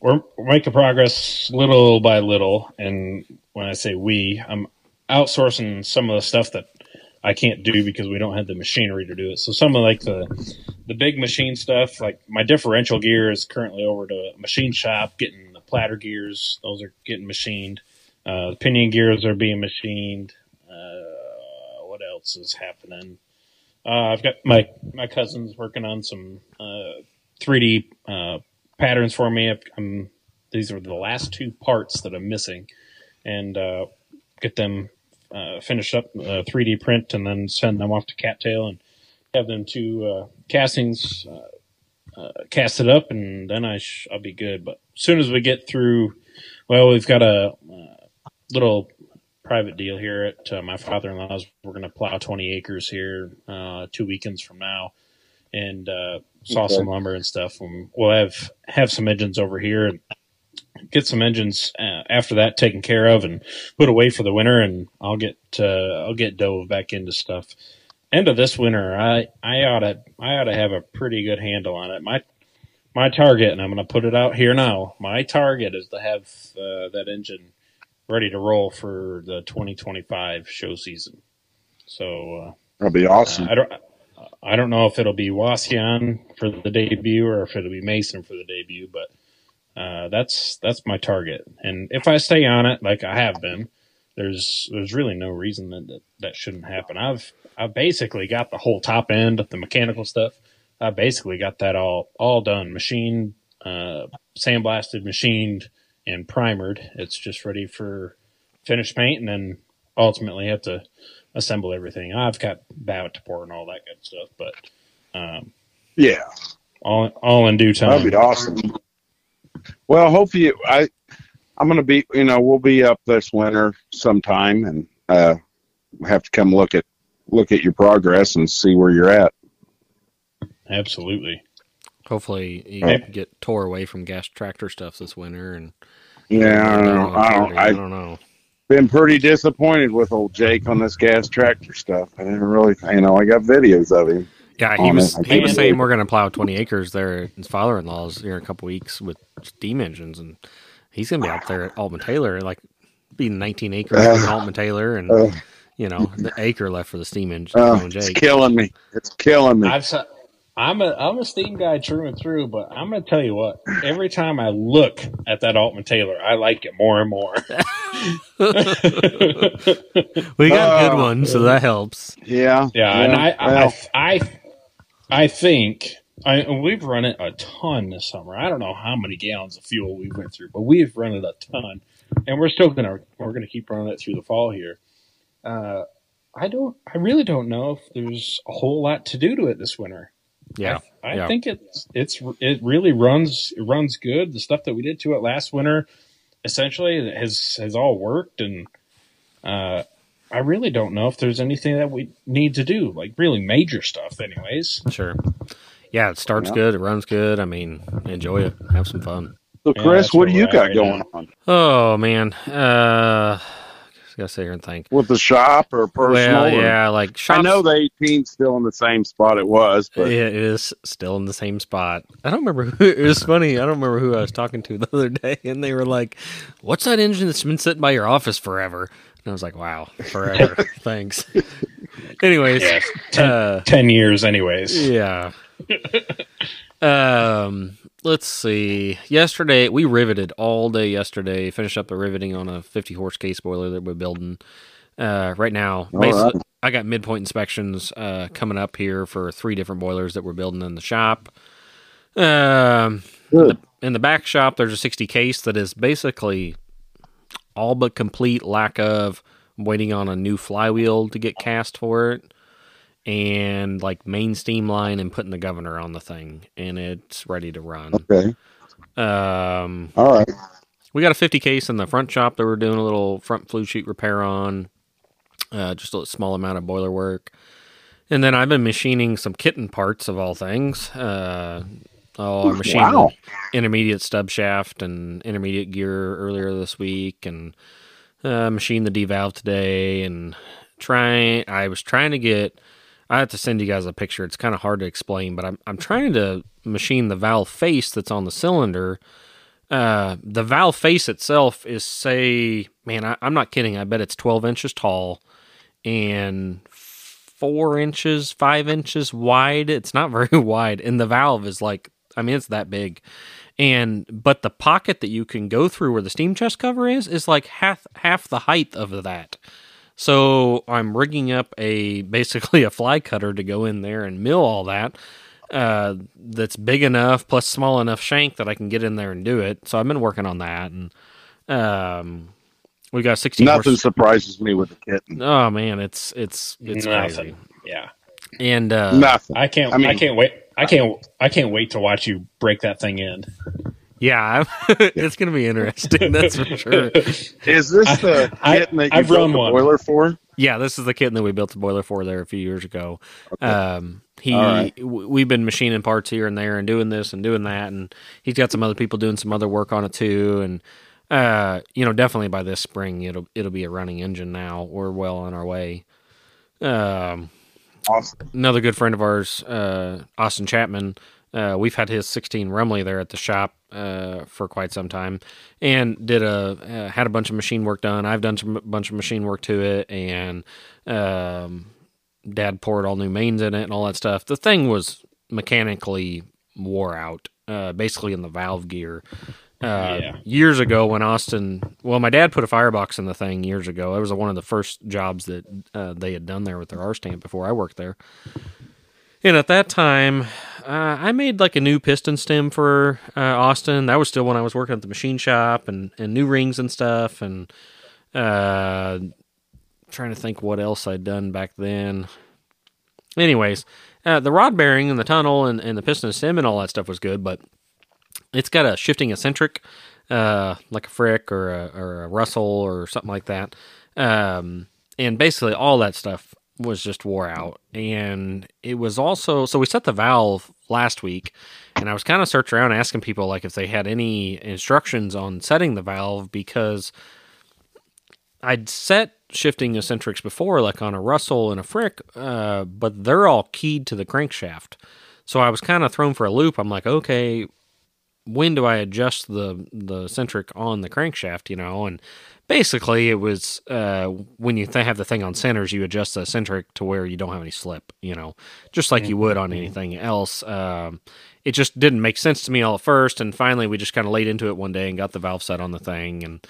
We're making progress little by little, and when I say we, I'm outsourcing some of the stuff that I can't do because we don't have the machinery to do it. So some of like the the big machine stuff, like my differential gear is currently over to a machine shop getting the platter gears, those are getting machined. Uh, the pinion gears are being machined. Uh, what else is happening? Uh, I've got my, my cousin's working on some uh, three D uh, patterns for me. I'm, these are the last two parts that I'm missing, and uh, get them uh, finished up, uh, three D print, and then send them off to Cattail and have them two uh, castings uh, uh, casted up, and then I sh- I'll be good. But as soon as we get through, well, we've got a uh, little private deal here at uh, my father-in-law's. We're going to plow twenty acres here uh, two weekends from now, and uh, saw okay. some lumber and stuff. And we'll have have some engines over here and get some engines uh, after that taken care of and put away for the winter. And I'll get uh, I'll get dove back into stuff. End of this winter, I I oughta I oughta have a pretty good handle on it. My my target, and I'm going to put it out here now. My target is to have uh, that engine ready to roll for the twenty twenty-five show season. So uh, that'll be awesome. Uh, I don't I don't know if it'll be Wassian for the debut or if it'll be Mason for the debut, but uh, that's that's my target. And if I stay on it like I have been, there's there's really no reason that that, that shouldn't happen. I've I've basically got the whole top end of the mechanical stuff. I basically got that all all done, machined, uh, sandblasted, machined, and primered. It's just ready for finished paint, and then ultimately have to assemble everything. I've got Babbitt to pour and all that good stuff, but um, yeah, all all in due time. That'd be awesome. Well, hopefully, I I'm gonna be you know we'll be up this winter sometime, and uh, have to come look at look at your progress and see where you're at. Absolutely. Hopefully you okay. get tore away from gas tractor stuff this winter, and yeah, I don't know. I don't, I, I don't know. Been pretty disappointed with old Jake on this gas tractor stuff. I didn't really, you know, I got videos of him. Yeah, he was he was saying we're going to plow twenty acres there at his father-in-law's here in a couple weeks with steam engines, and he's going to be out there at Altman Taylor, like being nineteen acres uh, in Altman Taylor, and uh, you know the acre left for the steam engine. Uh, it's killing me. It's killing me. I've saw- I'm a I'm a steam guy through and through, but I'm going to tell you what. Every time I look at that Altman Taylor, I like it more and more. We got a good one, so that helps. Yeah, yeah, yeah. And I, well. I, I, I think I we've run it a ton this summer. I don't know how many gallons of fuel we went through, but we've run it a ton, and we're still gonna we're gonna keep running it through the fall here. Uh, I don't, I really don't know if there's a whole lot to do to it this winter. Yeah, I, I yeah. think it's it's it really runs it runs good. The stuff that we did to it last winter, essentially, has has all worked, and uh, I really don't know if there's anything that we need to do, like really major stuff, anyways. Sure. Yeah, it starts yeah. good. It runs good. I mean, enjoy it. Have some fun. So, Chris, yeah, what do you got right going now. on? Oh man, uh, just gotta sit here and think. With the shop or personal? Well, yeah, or, like shops. I know the eighteen's still in the same spot it was, but yeah, it is still in the same spot. I don't remember who it was funny. I don't remember who I was talking to the other day, and they were like, "What's that engine that's been sitting by your office forever?" And I was like, "Wow, forever, thanks." Anyways, yeah, ten, uh, ten years, anyways. Yeah. um. Let's see. Yesterday, we riveted all day yesterday. Finished up the riveting on a fifty-horse case boiler that we're building uh, right now. Right. I got midpoint inspections uh, coming up here for three different boilers that we're building in the shop. Um, in, the, in the back shop, there's a sixty case that is basically all but complete, lack of waiting on a new flywheel to get cast for it, and like main steam line and putting the governor on the thing, and it's ready to run. Okay. Um, All right. We got a fifty case in the front shop that we're doing a little front flue sheet repair on, uh, just a small amount of boiler work. And then I've been machining some kitten parts of all things. Uh, oh, I machined wow. intermediate stub shaft and intermediate gear earlier this week, and uh, machined the devalve today, and trying. I was trying to get... I have to send you guys a picture. It's kind of hard to explain, but I'm I'm trying to machine the valve face that's on the cylinder. Uh, the valve face itself is, say, man, I, I'm not kidding. I bet it's twelve inches tall and four inches, five inches wide. It's not very wide, and the valve is like, I mean, it's that big. And but the pocket that you can go through where the steam chest cover is is like half half the height of that. So I'm rigging up a basically a fly cutter to go in there and mill all that. Uh, that's big enough plus small enough shank that I can get in there and do it. So I've been working on that, and um, we got sixteen. Nothing horse- surprises me with the kitten. Oh man, it's it's it's Nothing. Crazy. Yeah, and uh, Nothing. I can't. I, mean, I can't wait. I can't I can't wait to watch you break that thing in. Yeah, it's going to be interesting, that's for sure. Is this the I, kitten that I, you I've built the one. boiler for? Yeah, this is the kitten that we built the boiler for there a few years ago. Okay. Um, he, right. w- We've been machining parts here and there and doing this and doing that, and he's got some other people doing some other work on it too, and uh, you know, definitely by this spring it'll it'll be a running engine now. We're well on our way. Um Awesome. Another good friend of ours, uh, Austin Chapman, uh, we've had his sixteen Rumely there at the shop uh, for quite some time, and did a uh, had a bunch of machine work done. I've done some, a bunch of machine work to it, and um, Dad poured all new mains in it and all that stuff. The thing was mechanically wore out, uh, basically in the valve gear. Uh, yeah. Years ago when Austin, well, my dad put a firebox in the thing years ago. It was one of the first jobs that uh, they had done there with their R-stamp before I worked there. And at that time, uh, I made like a new piston stem for uh, Austin. That was still when I was working at the machine shop, and, and new rings and stuff. And uh, trying to think what else I'd done back then. Anyways, uh, the rod bearing and the tunnel and, and the piston stem and all that stuff was good, but it's got a shifting eccentric, uh, like a Frick or a, or a Russell or something like that. Um, and basically all that stuff was just wore out. And it was also, so we set the valve last week, and I was kind of searching around asking people like if they had any instructions on setting the valve, because I'd set shifting eccentrics before, like on a Russell and a Frick, uh, but they're all keyed to the crankshaft. So I was kind of thrown for a loop. I'm like, okay, when do I adjust the, the centric on the crankshaft, you know? And basically it was, uh, when you th- have the thing on centers, you adjust the centric to where you don't have any slip, you know, just like you would on anything else. Um, it just didn't make sense to me all at first. And finally we just kind of laid into it one day and got the valve set on the thing. And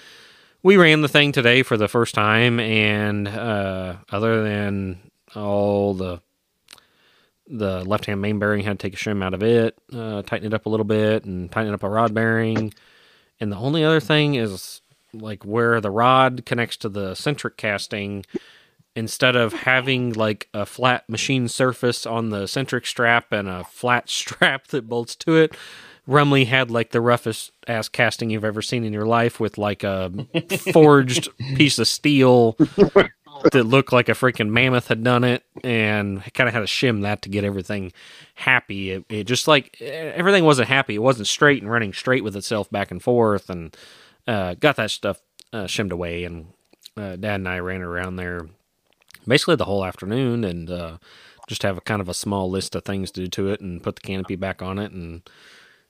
we ran the thing today for the first time. And, uh, other than all the, The left-hand main bearing, had to take a shim out of it, uh, tighten it up a little bit, and tighten up a rod bearing. And the only other thing is, like, where the rod connects to the centric casting, instead of having, like, a flat machine surface on the centric strap and a flat strap that bolts to it, Rumely had, like, the roughest-ass casting you've ever seen in your life with, like, a forged piece of steel that looked like a freaking mammoth had done it, and kind of had to shim that to get everything happy. It, it just like everything wasn't happy. It wasn't straight and running straight with itself back and forth, and uh, got that stuff uh, shimmed away. And uh, Dad and I ran around there basically the whole afternoon, and uh, just have a kind of a small list of things to do to it, and put the canopy back on it, and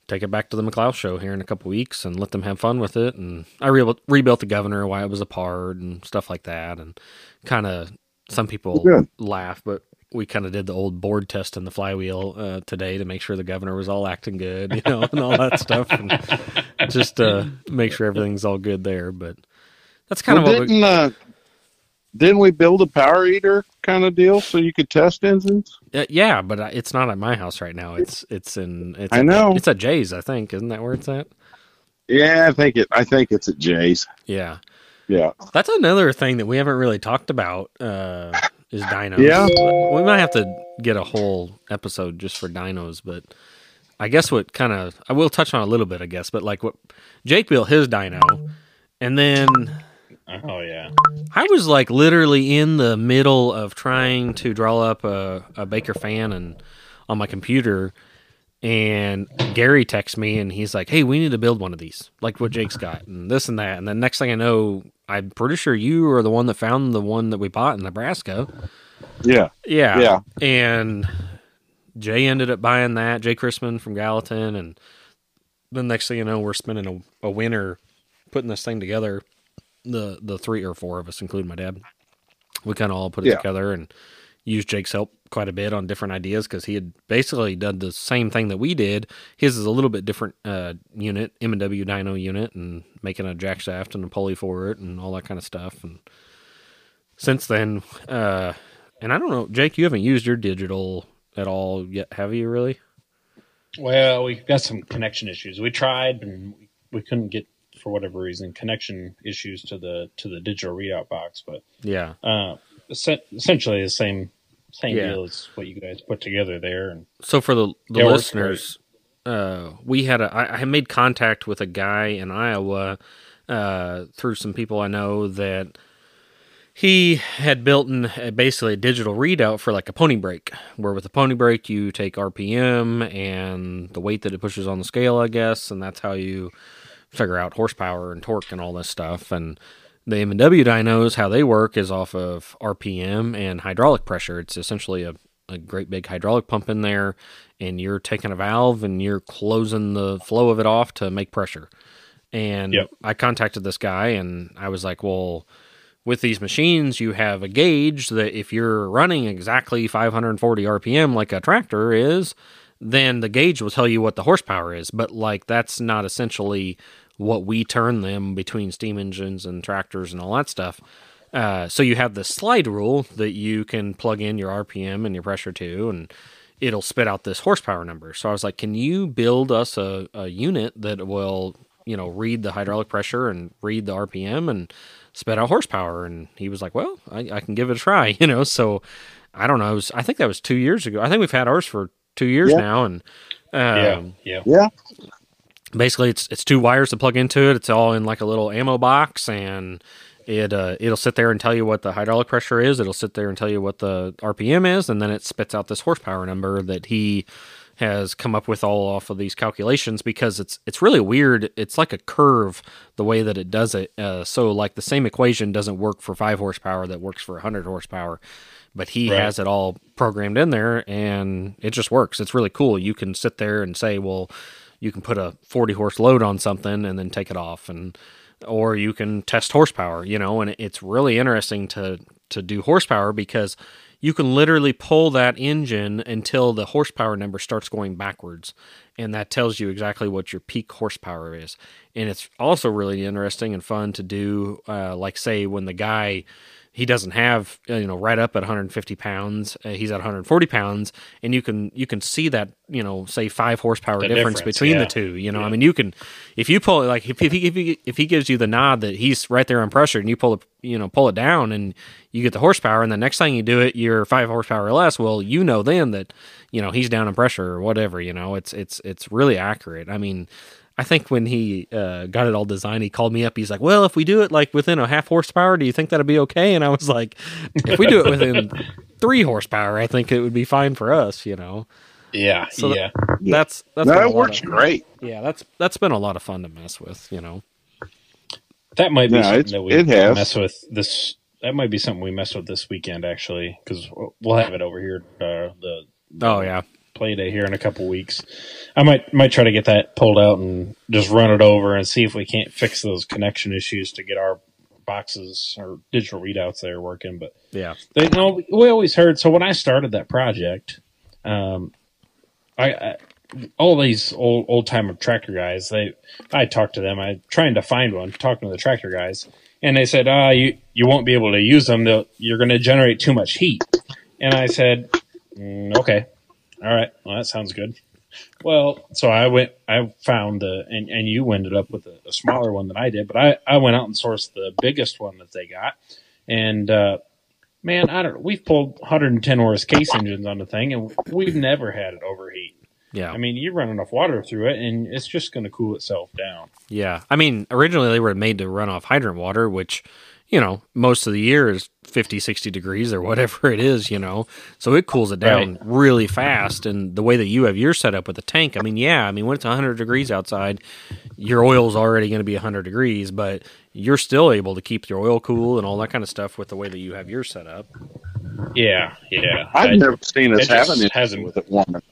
take it back to the McLeod show here in a couple weeks and let them have fun with it. And I re- rebuilt the governor while it was apart and stuff like that. And kind of, some people yeah. laugh, but we kind of did the old board test in the flywheel uh, today to make sure the governor was all acting good, you know, and all that stuff. And just to uh, make sure everything's all good there. But that's kind well, of what didn't, we... Uh, didn't we build a power eater kind of deal so you could test engines? Uh, yeah, but it's not at my house right now. It's it's in. It's I know. At, it's at Jay's, I think. Isn't that where it's at? Yeah, I think it. I think it's at Jay's. Yeah, yeah. That's another thing that we haven't really talked about uh, is dinos. Yeah, we might have to get a whole episode just for dinos. But I guess what kind of I will touch on a little bit, I guess. But like what Jake built his dino, and then. Oh, yeah. I was, like, literally in the middle of trying to draw up a, a Baker fan and on my computer, and Gary texts me, and he's like, hey, we need to build one of these, like what Jake's got, and this and that. And the next thing I know, I'm pretty sure you are the one that found the one that we bought in Nebraska. Yeah. Yeah. Yeah. And Jay ended up buying that, Jay Chrisman from Gallatin, and the next thing you know, we're spending a, a winter putting this thing together. The the three or four of us, including my dad, we kind of all put it yeah. together, and used Jake's help quite a bit on different ideas because he had basically done the same thing that we did. His is a little bit different uh, unit, M and W dyno unit, and making a jack shaft and a pulley for it and all that kind of stuff. And since then, uh, and I don't know, Jake, you haven't used your digital at all yet, have you really? Well, we've got some connection issues. We tried and we couldn't get, for whatever reason, connection issues to the to the digital readout box. But yeah, uh, essentially the same same yeah. deal as what you guys put together there. And so for the, the listeners, uh, we had a I, I made contact with a guy in Iowa uh, through some people I know that. He had built in a, basically a digital readout for like a pony brake, where with a pony brake you take R P M and the weight that it pushes on the scale, I guess, and that's how you figure out horsepower and torque and all this stuff. And the M and W dynos, how they work is off of R P M and hydraulic pressure. It's essentially a, a great big hydraulic pump in there, and you're taking a valve and you're closing the flow of it off to make pressure. And yep. I contacted this guy and I was like, well... with these machines, you have a gauge that if you're running exactly five hundred forty R P M like a tractor is, then the gauge will tell you what the horsepower is. But, like, that's not essentially what we turn them between steam engines and tractors and all that stuff. Uh, so you have the slide rule that you can plug in your R P M and your pressure to, and it'll spit out this horsepower number. So I was like, can you build us a, a unit that will, you know, read the hydraulic pressure and read the R P M and spit out horsepower? And he was like, well, I, I can give it a try, you know? So I don't know. It was, I think that was two years ago. I think we've had ours for two years yeah. now. And, um, yeah. yeah, yeah, basically it's, it's two wires to plug into it. It's all in like a little ammo box, and it, uh, it'll sit there and tell you what the hydraulic pressure is. It'll sit there and tell you what the R P M is. And then it spits out this horsepower number that he has come up with all off of these calculations, because it's it's really weird. It's like a curve, the way that it does it. Uh, so, like, the same equation doesn't work for five horsepower that works for one hundred horsepower, but he right. has it all programmed in there, and it just works. It's really cool. You can sit there and say, well, you can put a forty-horse load on something and then take it off, and or you can test horsepower, you know, and it's really interesting to to do horsepower, because you can literally pull that engine until the horsepower number starts going backwards, and that tells you exactly what your peak horsepower is. And it's also really interesting and fun to do, uh, like, say, when the guy, he doesn't have, you know, right up at one hundred fifty pounds, uh, he's at one hundred forty pounds, and you can you can see that, you know, say five horsepower difference, difference between yeah. the two. You know, yeah. I mean, you can, if you pull it, like, if, if, he, if, he, if he gives you the nod that he's right there on pressure, and you pull it, you know, pull it down, and you get the horsepower, and the next time you do it, you're five horsepower or less. Well, you know then that, you know, he's down on pressure or whatever. You know, it's it's it's really accurate. I mean, I think when he uh, got it all designed, he called me up. He's like, well, if we do it like within a half horsepower, do you think that'll be okay? And I was like, if we do it within three horsepower, I think it would be fine for us, you know? Yeah. So yeah. That, that's, that's, that works of, great. Yeah. That's, that's been a lot of fun to mess with, you know? That might be no, something that we mess with this. That might be something we mess with this weekend, actually, because we'll have it over here. Uh, the, oh yeah. Play day here in a couple weeks. I might might try to get that pulled out and just run it over and see if we can't fix those connection issues to get our boxes or digital readouts there working. But yeah, they, you know, we always heard. So when I started that project, um, I, I all these old old time tractor guys, they I talked to them. I trying to find one, talking to the tractor guys, and they said, "Ah, oh, you you won't be able to use them. They'll, you're going to generate too much heat." And I said, mm, "Okay." All right. Well, that sounds good. Well, so I went, I found the, and, and you ended up with a, a smaller one than I did, but I, I went out and sourced the biggest one that they got. And, uh, man, I don't, we've pulled one hundred ten horse Case engines on the thing, and we've never had it overheat. Yeah. I mean, you run enough water through it and it's just going to cool itself down. Yeah. I mean, originally they were made to run off hydrant water, which, you know, most of the year is fifty, sixty degrees or whatever it is, you know, so it cools it down right. really fast. And the way that you have your setup with the tank, I mean, yeah, I mean, when it's one hundred degrees outside, your oil's already going to be one hundred degrees, but you're still able to keep your oil cool and all that kind of stuff with the way that you have your setup. Yeah, yeah. I've I, never seen us having an issue with it warming up.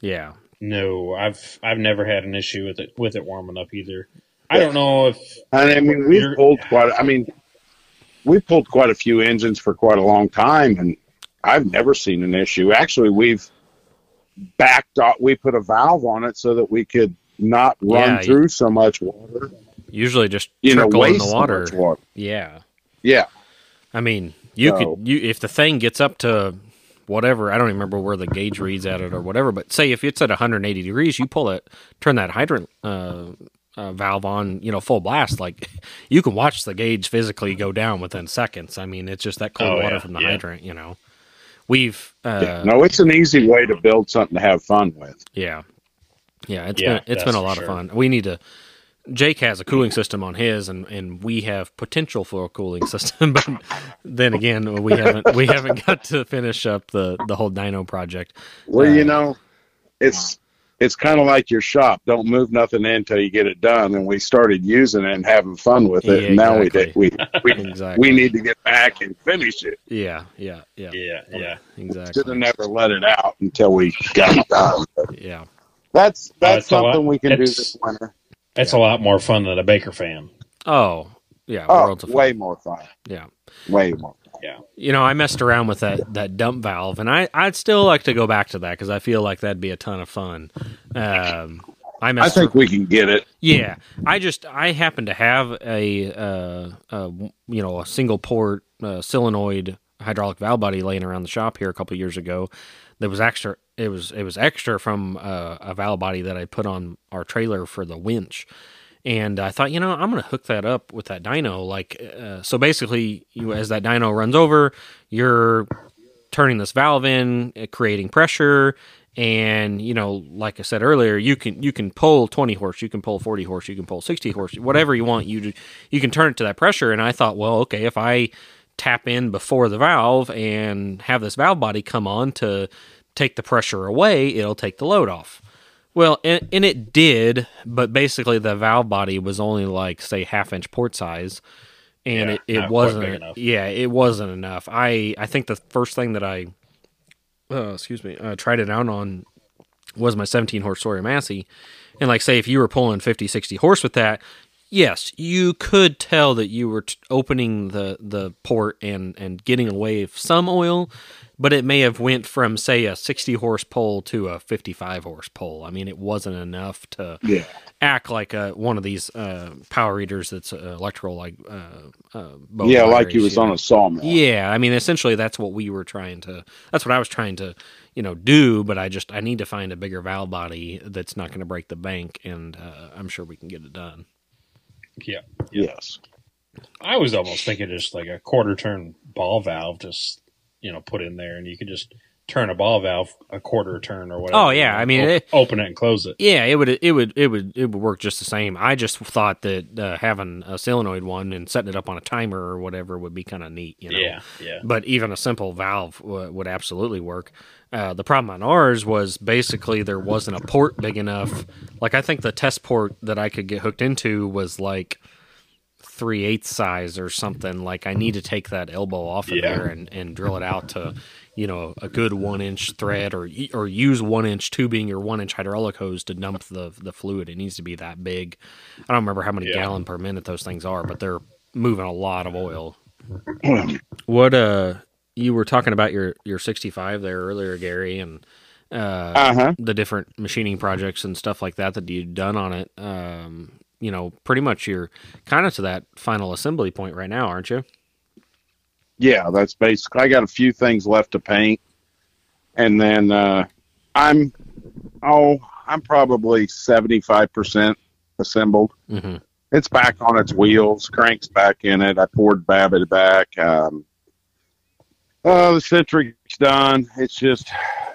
Yeah. No, I've I've never had an issue with it with it warming up either. I don't know if I mean we've pulled quite I mean we pulled quite a few engines for quite a long time, and I've never seen an issue. Actually, we've backed off. We put a valve on it so that we could not run yeah, through so much water. Usually just you trickle know, waste in the water. So much water. Yeah. Yeah. I mean, you so. could, you if the thing gets up to whatever, I don't remember where the gauge reads at it or whatever, but say if it's at one hundred eighty degrees, you pull it, turn that hydrant uh, uh, valve on, you know, full blast. Like, you can watch the gauge physically go down within seconds. I mean, it's just that cold oh, water yeah, from the yeah. hydrant, you know. We've uh, yeah. no, it's an easy way to build something to have fun with. Yeah, yeah, it's yeah, been it's been a lot sure. of fun. We need to. Jake has a cooling system on his, and, and we have potential for a cooling system, but then again, we haven't we haven't got to finish up the, the whole dyno project. Well, uh, you know, it's it's kind of like your shop. Don't move nothing in until you get it done. And we started using it and having fun with it, yeah, and now exactly. we did. We we, exactly. we need to get back and finish it. Yeah, yeah, yeah, yeah, yeah. Exactly. Should have never let it out until we got it done. Yeah, that's that's uh, something so, uh, we can do this winter. It's yeah. a lot more fun than a Baker fan. Oh, yeah. Oh, way fun. more fun. Yeah. Way more fun. Yeah. You know, I messed around with that, that dump valve, and I, I'd still like to go back to that because I feel like that'd be a ton of fun. Um, I, I think around. we can get it. Yeah. I just, I happen to have a, uh, uh, you know, a single port uh, solenoid hydraulic valve body laying around the shop here a couple years ago that was extra. It was it was extra from uh, a valve body that I put on our trailer for the winch, and I thought, you know, I'm going to hook that up with that dyno. Like, uh, so basically, you, as that dyno runs over, you're turning this valve in, creating pressure, and you know, like I said earlier, you can you can pull twenty horse, you can pull forty horse, you can pull sixty horse, whatever you want. You you can turn it to that pressure. And I thought, well, okay, if I tap in before the valve and have this valve body come on to take the pressure away, it'll take the load off. Well, and, and it did, but basically the valve body was only like, say, half inch port size, and yeah, it, it wasn't. Yeah, it wasn't enough. I I think the first thing that I, uh, excuse me, uh, tried it out on was my seventeen horse Sawyer Massey, and like say if you were pulling fifty, sixty horse with that, yes, you could tell that you were t- opening the the port and and getting away some oil. But it may have went from, say, a sixty horse pole to a fifty-five horse pole. I mean, it wasn't enough to yeah. act like a, one of these uh, power readers that's uh, electrical, like uh, uh, boat yeah, like race, you was you on know? a sawmill. Yeah, I mean, essentially, that's what we were trying to. That's what I was trying to, you know, do. But I just I need to find a bigger valve body that's not going to break the bank, and uh, I'm sure we can get it done. Yeah. Yes. I was almost thinking just like a quarter turn ball valve, just. You know, put in there, and you can just turn a ball valve a quarter turn or whatever. Oh yeah, I mean, o- it, open it and close it. Yeah, it would, it would, it would, it would work just the same. I just thought that uh, having a solenoid one and setting it up on a timer or whatever would be kind of neat, you know. Yeah, yeah. But even a simple valve w- would absolutely work. Uh, the problem on ours was basically there wasn't a port big enough. Like I think the test port that I could get hooked into was like three-eighths size or something. Like I need to take that elbow off of yeah. there and, and drill it out to, you know, a good one-inch thread or or use one-inch tubing or one-inch hydraulic hose to dump the the fluid. It needs to be that big. I don't remember how many yeah. gallon per minute those things are, but they're moving a lot of oil. What uh, you were talking about your your sixty-five there earlier, Gary, and uh, uh-huh. the different machining projects and stuff like that that you've done on it. Um, you know, pretty much you're kind of to that final assembly point right now, aren't you? Yeah, that's basically, I got a few things left to paint. And then, uh, I'm, oh, I'm probably seventy-five percent assembled. Mm-hmm. It's back on its wheels, cranks back in it. I poured Babbitt back. Um, oh, the Centric's done. It's just,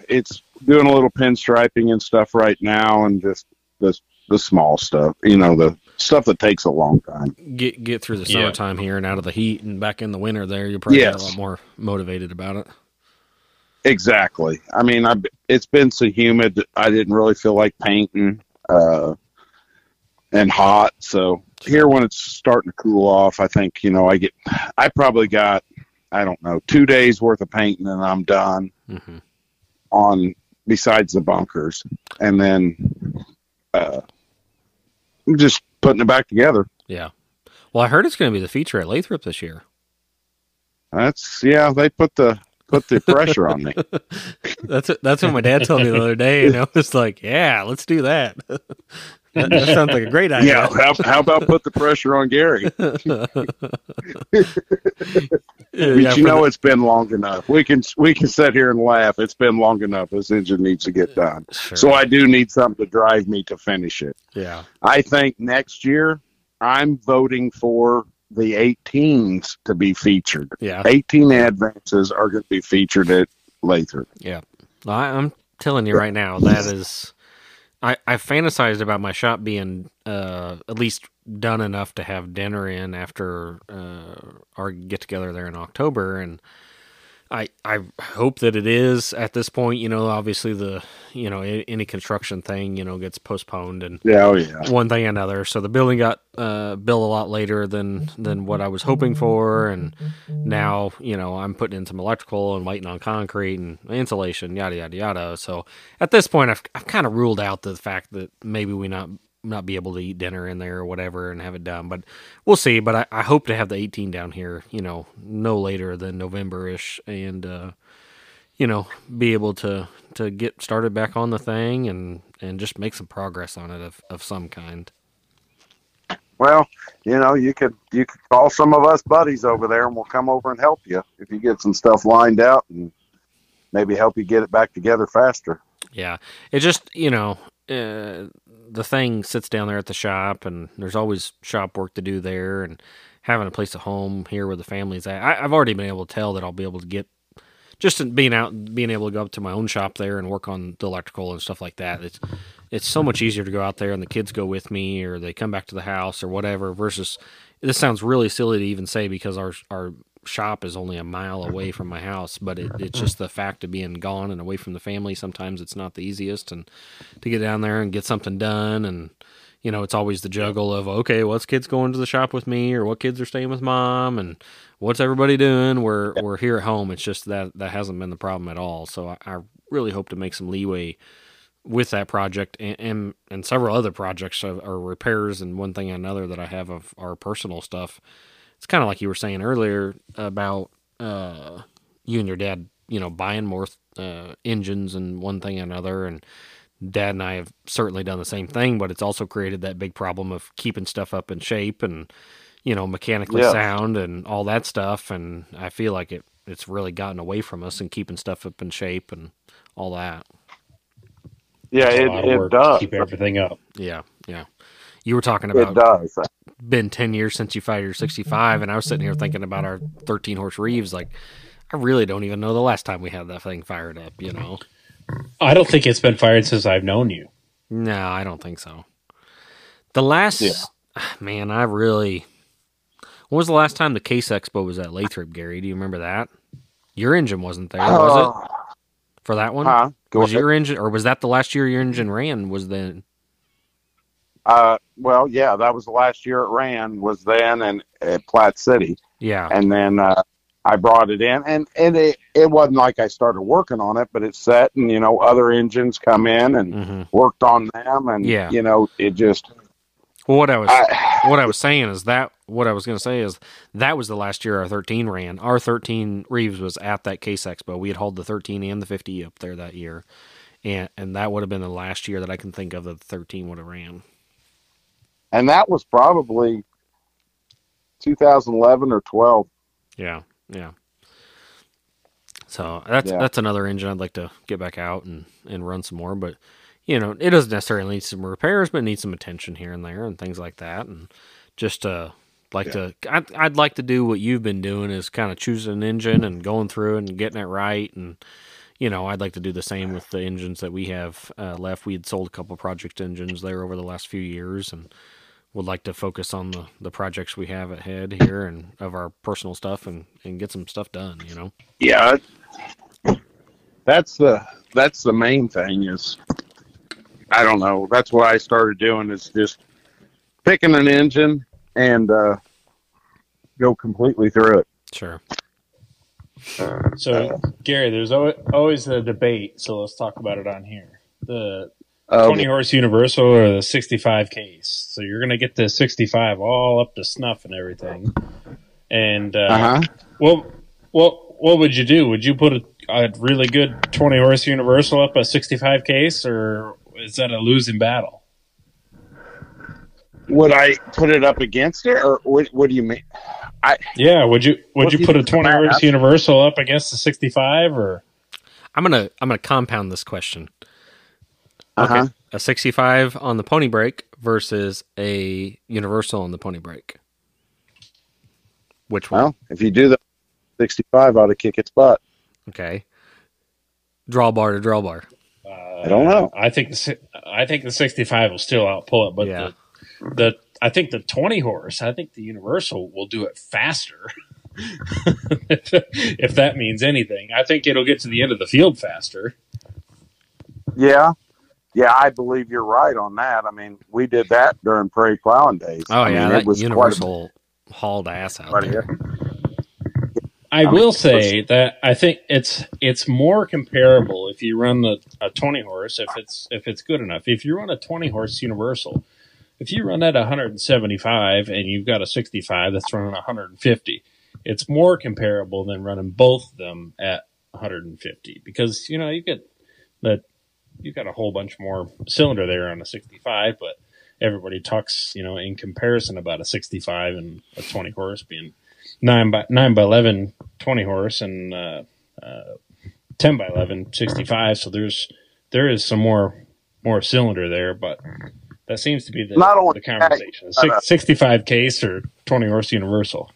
it's doing a little pinstriping and stuff right now. And just this, the small stuff, you know, the stuff that takes a long time. Get get through the summertime yeah. here and out of the heat and back in the winter there, you're probably yes. a lot more motivated about it. Exactly. I mean, I it's been so humid that I didn't really feel like painting uh, and hot. So here when it's starting to cool off, I think, you know, I get, I probably got, I don't know, two days worth of painting and I'm done mm-hmm. on, besides the bunkers. And then, uh, I'm just putting it back together. Yeah. Well, I heard it's going to be the feature at Lathrop this year. That's yeah. They put the put the pressure on me. That's that's what my dad told me the other day, and I was like, yeah, let's do that. That, that sounds like a great idea. Yeah, how, how about put the pressure on Gary? But yeah, you know, the, it's been long enough. We can we can sit here and laugh. It's been long enough. This engine needs to get done. Sure. So I do need something to drive me to finish it. Yeah. I think next year I'm voting for the eighteens to be featured. Yeah. eighteen Advances are going to be featured at Lathrop. Yeah. Well, I, I'm telling you right now, that is... I, I fantasized about my shop being uh, at least done enough to have dinner in after uh, our get-together there in October, and I I hope that it is at this point. You know, obviously the you know any construction thing you know gets postponed and yeah, oh yeah. one thing another. So the building got uh, built a lot later than than what I was hoping for, and now you know I'm putting in some electrical and waiting on concrete and insulation, yada yada yada. So at this point, I've I've kind of ruled out the fact that maybe we not not be able to eat dinner in there or whatever and have it done, but we'll see. But I, I hope to have the eighteen down here, you know, no later than November-ish, and uh, you know, be able to to get started back on the thing and and just make some progress on it of, of some kind. Well, you know, you could you could call some of us buddies over there, and we'll come over and help you if you get some stuff lined out and maybe help you get it back together faster. Yeah, it just you know. Uh, the thing sits down there at the shop, and there's always shop work to do there, and having a place at home here where the family's at. I, I've already been able to tell that I'll be able to get just being out, being able to go up to my own shop there and work on the electrical and stuff like that. It's, it's so much easier to go out there and the kids go with me or they come back to the house or whatever versus this sounds really silly to even say because our, our shop is only a mile away from my house, but it, it's just the fact of being gone and away from the family. Sometimes it's not the easiest, and to get down there and get something done. And, you know, it's always the juggle of, okay, what's kids going to the shop with me or what kids are staying with mom and what's everybody doing? We're, we're here at home. It's just that that hasn't been the problem at all. So I, I really hope to make some leeway with that project and, and, and several other projects or repairs. And one thing or another that I have of our personal stuff. It's kind of like you were saying earlier about uh, you and your dad, you know, buying more uh, engines and one thing and another. And Dad and I have certainly done the same thing, but it's also created that big problem of keeping stuff up in shape and, you know, mechanically yeah. sound and all that stuff. And I feel like it it's really gotten away from us and keeping stuff up in shape and all that. Yeah, it, it does. Keep everything up. Yeah, yeah. You were talking about it does. Been ten years since you fired your sixty-five, and I was sitting here thinking about our thirteen horse Reeves. Like, I really don't even know the last time we had that thing fired up, you know? I don't think it's been fired since I've known you. No, I don't think so. The last, yeah. man, I really, when was the last time the Case Expo was at Lathrop, Gary? Do you remember that? Your engine wasn't there, was uh, it? For that one? Huh? Go was ahead. Your engine, or was that the last year your engine ran was then? Uh, well, yeah, that was the last year it ran was then and at Platte City. Yeah. And then, uh, I brought it in and, and it, it wasn't like I started working on it, but it's set and, you know, other engines come in and mm-hmm. worked on them and, yeah. you know, it just, well, what I was, I, what I was saying is that what I was going to say is that was the last year our thirteen ran. Our thirteen Reeves was at that Case Expo. We had hauled the thirteen and the fifty up there that year. And, and that would have been the last year that I can think of that the thirteen would have ran. And that was probably two thousand eleven or twelve. Yeah, yeah. So that's yeah. that's another engine I'd like to get back out and, and run some more. But, you know, it doesn't necessarily need some repairs, but it needs some attention here and there and things like that. And just uh, like yeah. to, I'd, I'd like to do what you've been doing is kind of choosing an engine and going through and getting it right. And, you know, I'd like to do the same with the engines that we have uh, left. We had sold a couple project engines there over the last few years and would like to focus on the, the projects we have at head here and of our personal stuff and, and get some stuff done, you know? Yeah. That's the, that's the main thing is, I don't know. That's what I started doing is just picking an engine and uh, go completely through it. Sure. Uh, so, uh, Gary, there's always, always a debate, so let's talk about it on here. The twenty-horse um, Universal or the sixty-five Case. So you're going to get the sixty-five all up to snuff and everything. And uh, uh-huh. well, well, what would you do? Would you put a, a really good twenty horse Universal up a sixty-five Case, or is that a losing battle? Would I put it up against it, or what, what do you mean? I, yeah, would you would you put a twenty horse Universal up against the sixty-five? Or I'm gonna I'm gonna compound this question. Uh-huh. Okay, a sixty-five on the pony break versus a Universal on the pony break. Which one? Well, if you do the sixty-five, ought to kick its butt. Okay, draw bar to draw bar. Uh, I don't know. I think the, I think the sixty-five will still outpull it, but yeah. the The I think the twenty horse, I think the Universal will do it faster, if that means anything. I think it'll get to the end of the field faster. Yeah, yeah, I believe you're right on that. I mean, we did that during prairie plowing days. Oh I yeah, mean, that it was Universal a, hauled ass out there. I, I will mean, say that I think it's it's more comparable if you run the a twenty horse if it's if it's good enough. If you run a twenty horse Universal. If you run at one seventy-five and you've got a sixty-five that's running one fifty, it's more comparable than running both of them at one fifty because, you know, you get that you've got a whole bunch more cylinder there on a sixty-five, but everybody talks, you know, in comparison about a sixty-five and a twenty horse being nine by nine by eleven twenty horse and uh, uh, ten by eleven sixty-five. So there's there is some more more cylinder there, but. That seems to be the, Not only the conversation. That, sixty-five Case or twenty horse Universal.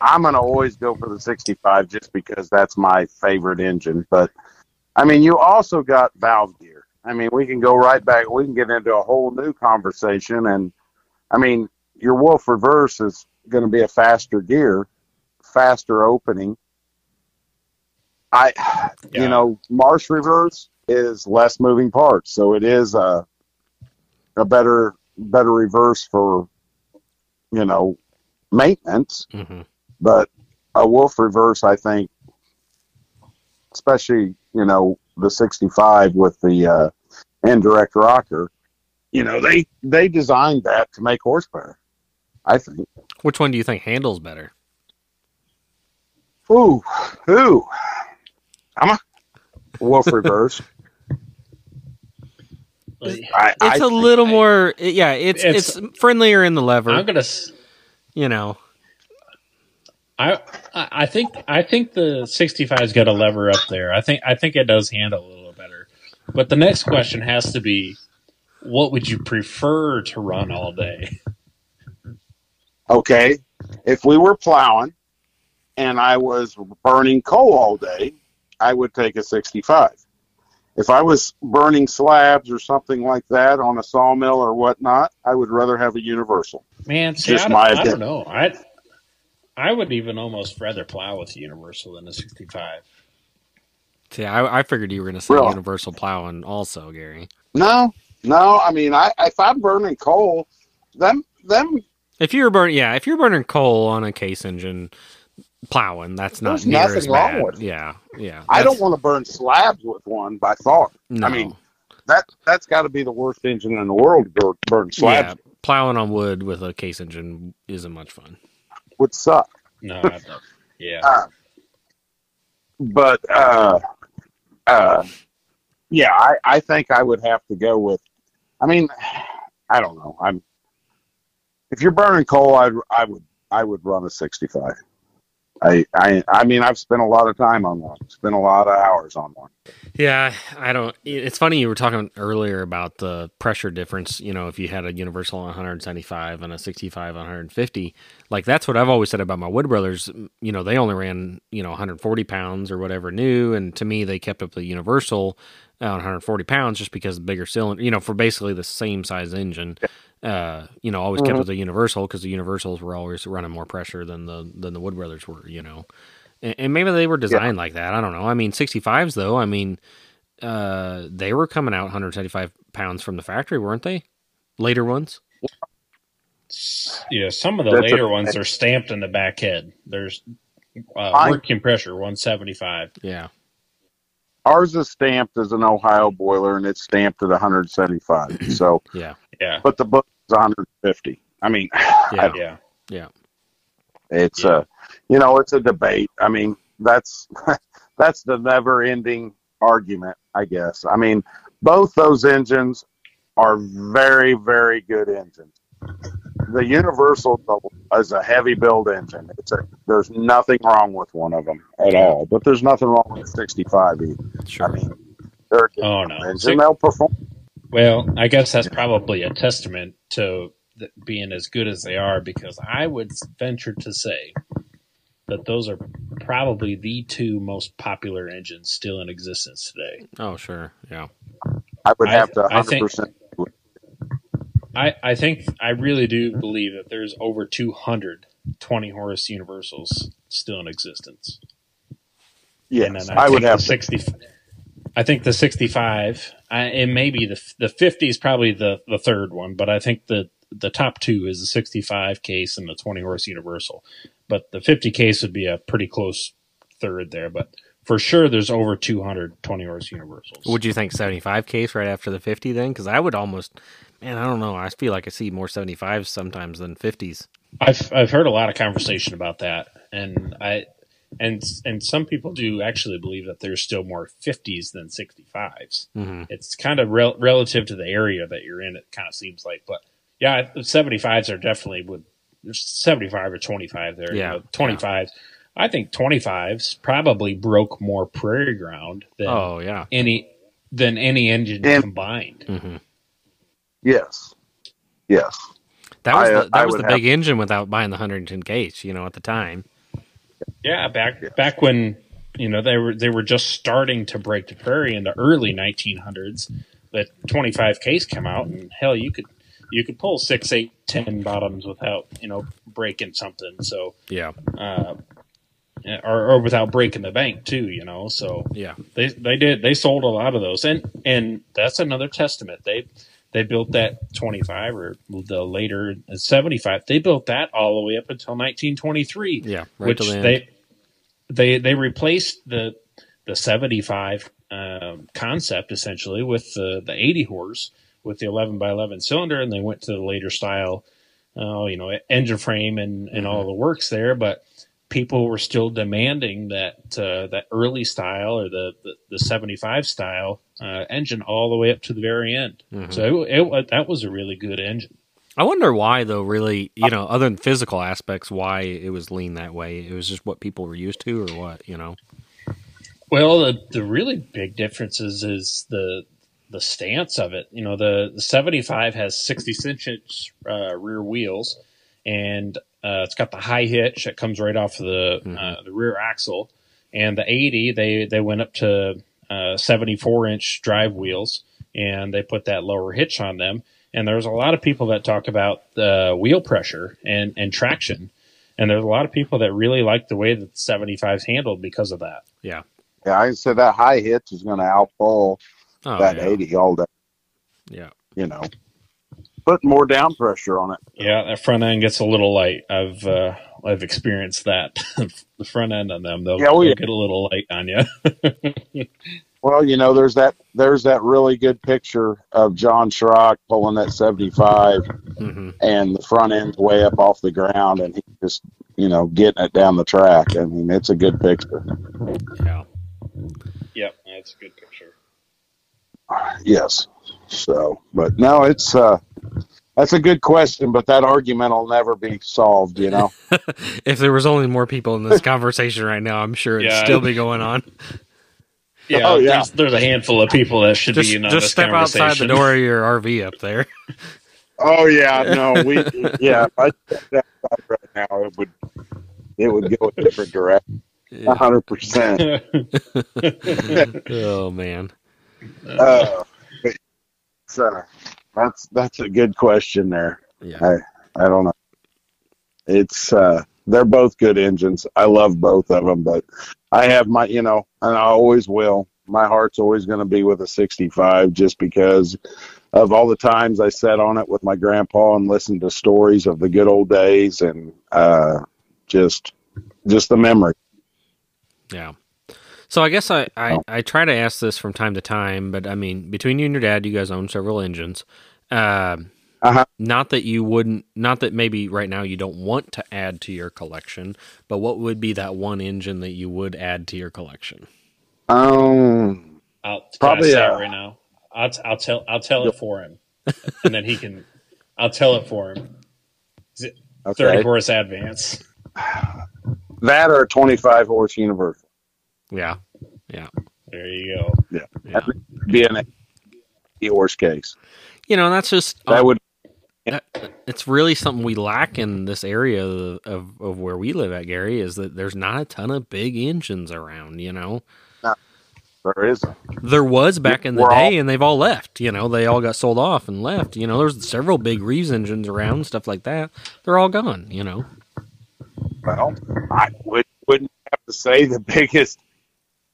I'm going to always go for the sixty-five just because that's my favorite engine. But, I mean, you also got valve gear. I mean, we can go right back. We can get into a whole new conversation. And, I mean, your Wolf Reverse is going to be a faster gear, faster opening. I, yeah. You know, Marsh Reverse is less moving parts. So it is a... a better better reverse for, you know, maintenance. Mm-hmm. But a Wolf Reverse, I think, especially, you know, the sixty-five with the uh, indirect rocker, you know, they, they designed that to make horsepower, I think. Which one do you think handles better? Ooh, ooh. I'm a Wolf Reverse. I, it's I, a little I, more, yeah. It's, it's it's friendlier in the lever. I'm gonna, you know, I I think I think the sixty-five's got a lever up there. I think I think it does handle a little better. But the next question has to be, what would you prefer to run all day? Okay, if we were plowing and I was burning coal all day, I would take a sixty-five. If I was burning slabs or something like that on a sawmill or whatnot, I would rather have a Universal. Man, see, Just I, don't, my I don't know. I I would even almost rather plow with a Universal than a sixty-five. See, I, I figured you were going to say really? Universal plowing also, Gary. No, no. I mean, I if I'm burning coal, them them. If you're burning, yeah, if you're burning coal on a Case engine. Plowing, that's not There's near nothing as bad. Wrong with it. Yeah, yeah. I don't want to burn slabs with one by far. No. I mean, that, that's got to be the worst engine in the world to burn slabs. Yeah, plowing on wood with a Case engine isn't much fun. Would suck. No, I don't. Yeah. Uh, but, uh, uh, yeah, I, I think I would have to go with, I mean, I don't know. I'm. If you're burning coal, I, I would I would run a sixty-five. I, I I mean, I've spent a lot of time on one. Spent a lot of hours on one. Yeah, I don't... It's funny you were talking earlier about the pressure difference, you know, if you had a Universal on one seventy-five and a sixty-five on one fifty. Like, that's what I've always said about my Wood Brothers. You know, they only ran, you know, one forty pounds or whatever new, and to me, they kept up the Universal on one forty pounds just because the bigger cylinder, you know, for basically the same size engine. Yeah. Uh, you know, always mm-hmm. kept with the Universal because the Universals were always running more pressure than the than the Wood Brothers were, you know, and, and maybe they were designed yeah. like that. I don't know. I mean, sixty-fives though. I mean, uh, they were coming out one seventy-five pounds from the factory, weren't they? Later ones. Yeah, some of the That's later a, ones are stamped in the back head. There's uh, working pressure one seventy-five. Yeah. Ours is stamped as an Ohio boiler, and it's stamped at one seventy-five. So yeah, yeah. But the book is one fifty. I mean, yeah, I yeah, yeah. It's yeah. a, you know, it's a debate. I mean, that's that's the never-ending argument, I guess. I mean, both those engines are very, very good engines. The Universal double is a heavy build engine. It's a, there's nothing wrong with one of them at all, but there's nothing wrong with sixty-five either. Sure. I mean, they're a good oh, no. engine. So, they'll perform. Well, I guess that's probably a testament to th- being as good as they are, because I would venture to say that those are probably the two most popular engines still in existence today. Oh, sure. Yeah. I would have to one hundred percent. I, I think I really do believe that there's over two hundred twenty horse Universals still in existence. Yeah, I, I would have sixty. To. I think the sixty-five, I, and maybe the the fifty is probably the, the third one, but I think the the top two is the sixty-five Case and the twenty horse Universal. But the fifty Case would be a pretty close third there. But for sure, there's over two hundred twenty horse Universals. Would you think seventy-five Case right after the fifty then? Because I would almost, man, I don't know. I feel like I see more seventy-fives sometimes than fifties. I've I've heard a lot of conversation about that, and I and and some people do actually believe that there's still more fifties than sixty-fives. Mm-hmm. It's kind of rel- relative to the area that you're in. It kind of seems like, but yeah, seventy-fives are definitely with there's seventy-five or twenty-five there. Yeah, you know, twenty-fives. Yeah. I think twenty-fives probably broke more prairie ground than oh, yeah. any than any engine and, combined. Mm-hmm. Yes, yes. That was I, the, that I was the big to. engine without buying the Huntington Case, you know, at the time. Yeah, back yes. back when you know they were they were just starting to break the prairie in the early nineteen hundreds. That twenty-five Case came out, and hell, you could you could pull six, eight, ten bottoms without you know breaking something. So yeah. Uh, Or, or without breaking the bank too, you know. So yeah, they they did they sold a lot of those, and and that's another testament. They they built that twenty-five or the later seventy-five. They built that all the way up until nineteen twenty-three. Yeah, right, which the they they they replaced the the seventy-five um, concept essentially with the the eighty horse with the eleven by eleven cylinder, and they went to the later style, uh, you know, engine frame and and mm-hmm. all the works there, but. People were still demanding that uh, that early style or the, the, the seventy-five style uh, engine all the way up to the very end. Mm-hmm. So it, it, that was a really good engine. I wonder why, though, really, you know, other than physical aspects, why it was lean that way. It was just what people were used to or what, you know? Well, the, the really big difference is, is the the stance of it. You know, the, the seventy-five has sixty-six inch uh, rear wheels, and Uh, it's got the high hitch that comes right off the mm-hmm. uh, the rear axle, and the eighty they they went up to uh, seventy-four inch drive wheels, and they put that lower hitch on them. And there's a lot of people that talk about uh, wheel pressure and and traction, and there's a lot of people that really like the way that the seventy-five's handled because of that. Yeah, yeah, I said that high hitch is going to outpull oh, that yeah. eighty all day. Yeah, you know. Put more down pressure on it. Yeah, that front end gets a little light. I've uh, I've experienced that. The front end on them, they'll, yeah, well, they'll yeah. get a little light on you. Well, you know, there's that there's that really good picture of John Schrock pulling that seventy-five, mm-hmm. and the front end's way up off the ground, and he just you know getting it down the track. I mean, it's a good picture. Yeah. Yep, that's a good picture. Yes. So, but no, it's uh, that's a good question, but that argument will never be solved, you know. If there was only more people in this conversation right now, I'm sure it'd yeah. still be going on. Yeah, oh, yeah. There's, there's a handful of people that should just, be in on just this conversation. Just step outside the door of your R V up there. Oh yeah, no, we yeah, I, that right now it would it would go a different direction, a hundred percent. Oh man. Uh, Uh, that's that's a good question there. Yeah, I, I don't know. It's uh, they're both good engines. I love both of them, but I have my you know, and I always will. My heart's always going to be with a sixty-five, just because of all the times I sat on it with my grandpa and listened to stories of the good old days, and uh, just just the memory. Yeah. So I guess I, I, I try to ask this from time to time, but I mean, between you and your dad, you guys own several engines. Uh, Uh-huh. Not that you wouldn't, not that maybe right now you don't want to add to your collection, but what would be that one engine that you would add to your collection? Um, I'll probably say uh, it right now. I'll, I'll tell, I'll tell it for him, and then he can. I'll tell it for him. Is it okay. thirty horse Advance? That or a twenty-five horse Universal. Yeah, yeah. There you go. Yeah, yeah. That would be an eighty horse Case. You know, that's just that um, would. That, it's really something we lack in this area of, of of where we live at, Gary, is that there's not a ton of big engines around. You know. There is. There was back in the We're day, all, and they've all left. You know, they all got sold off and left. You know, there's several big Reeves engines around, stuff like that. They're all gone. You know. Well, I would, wouldn't have to say the biggest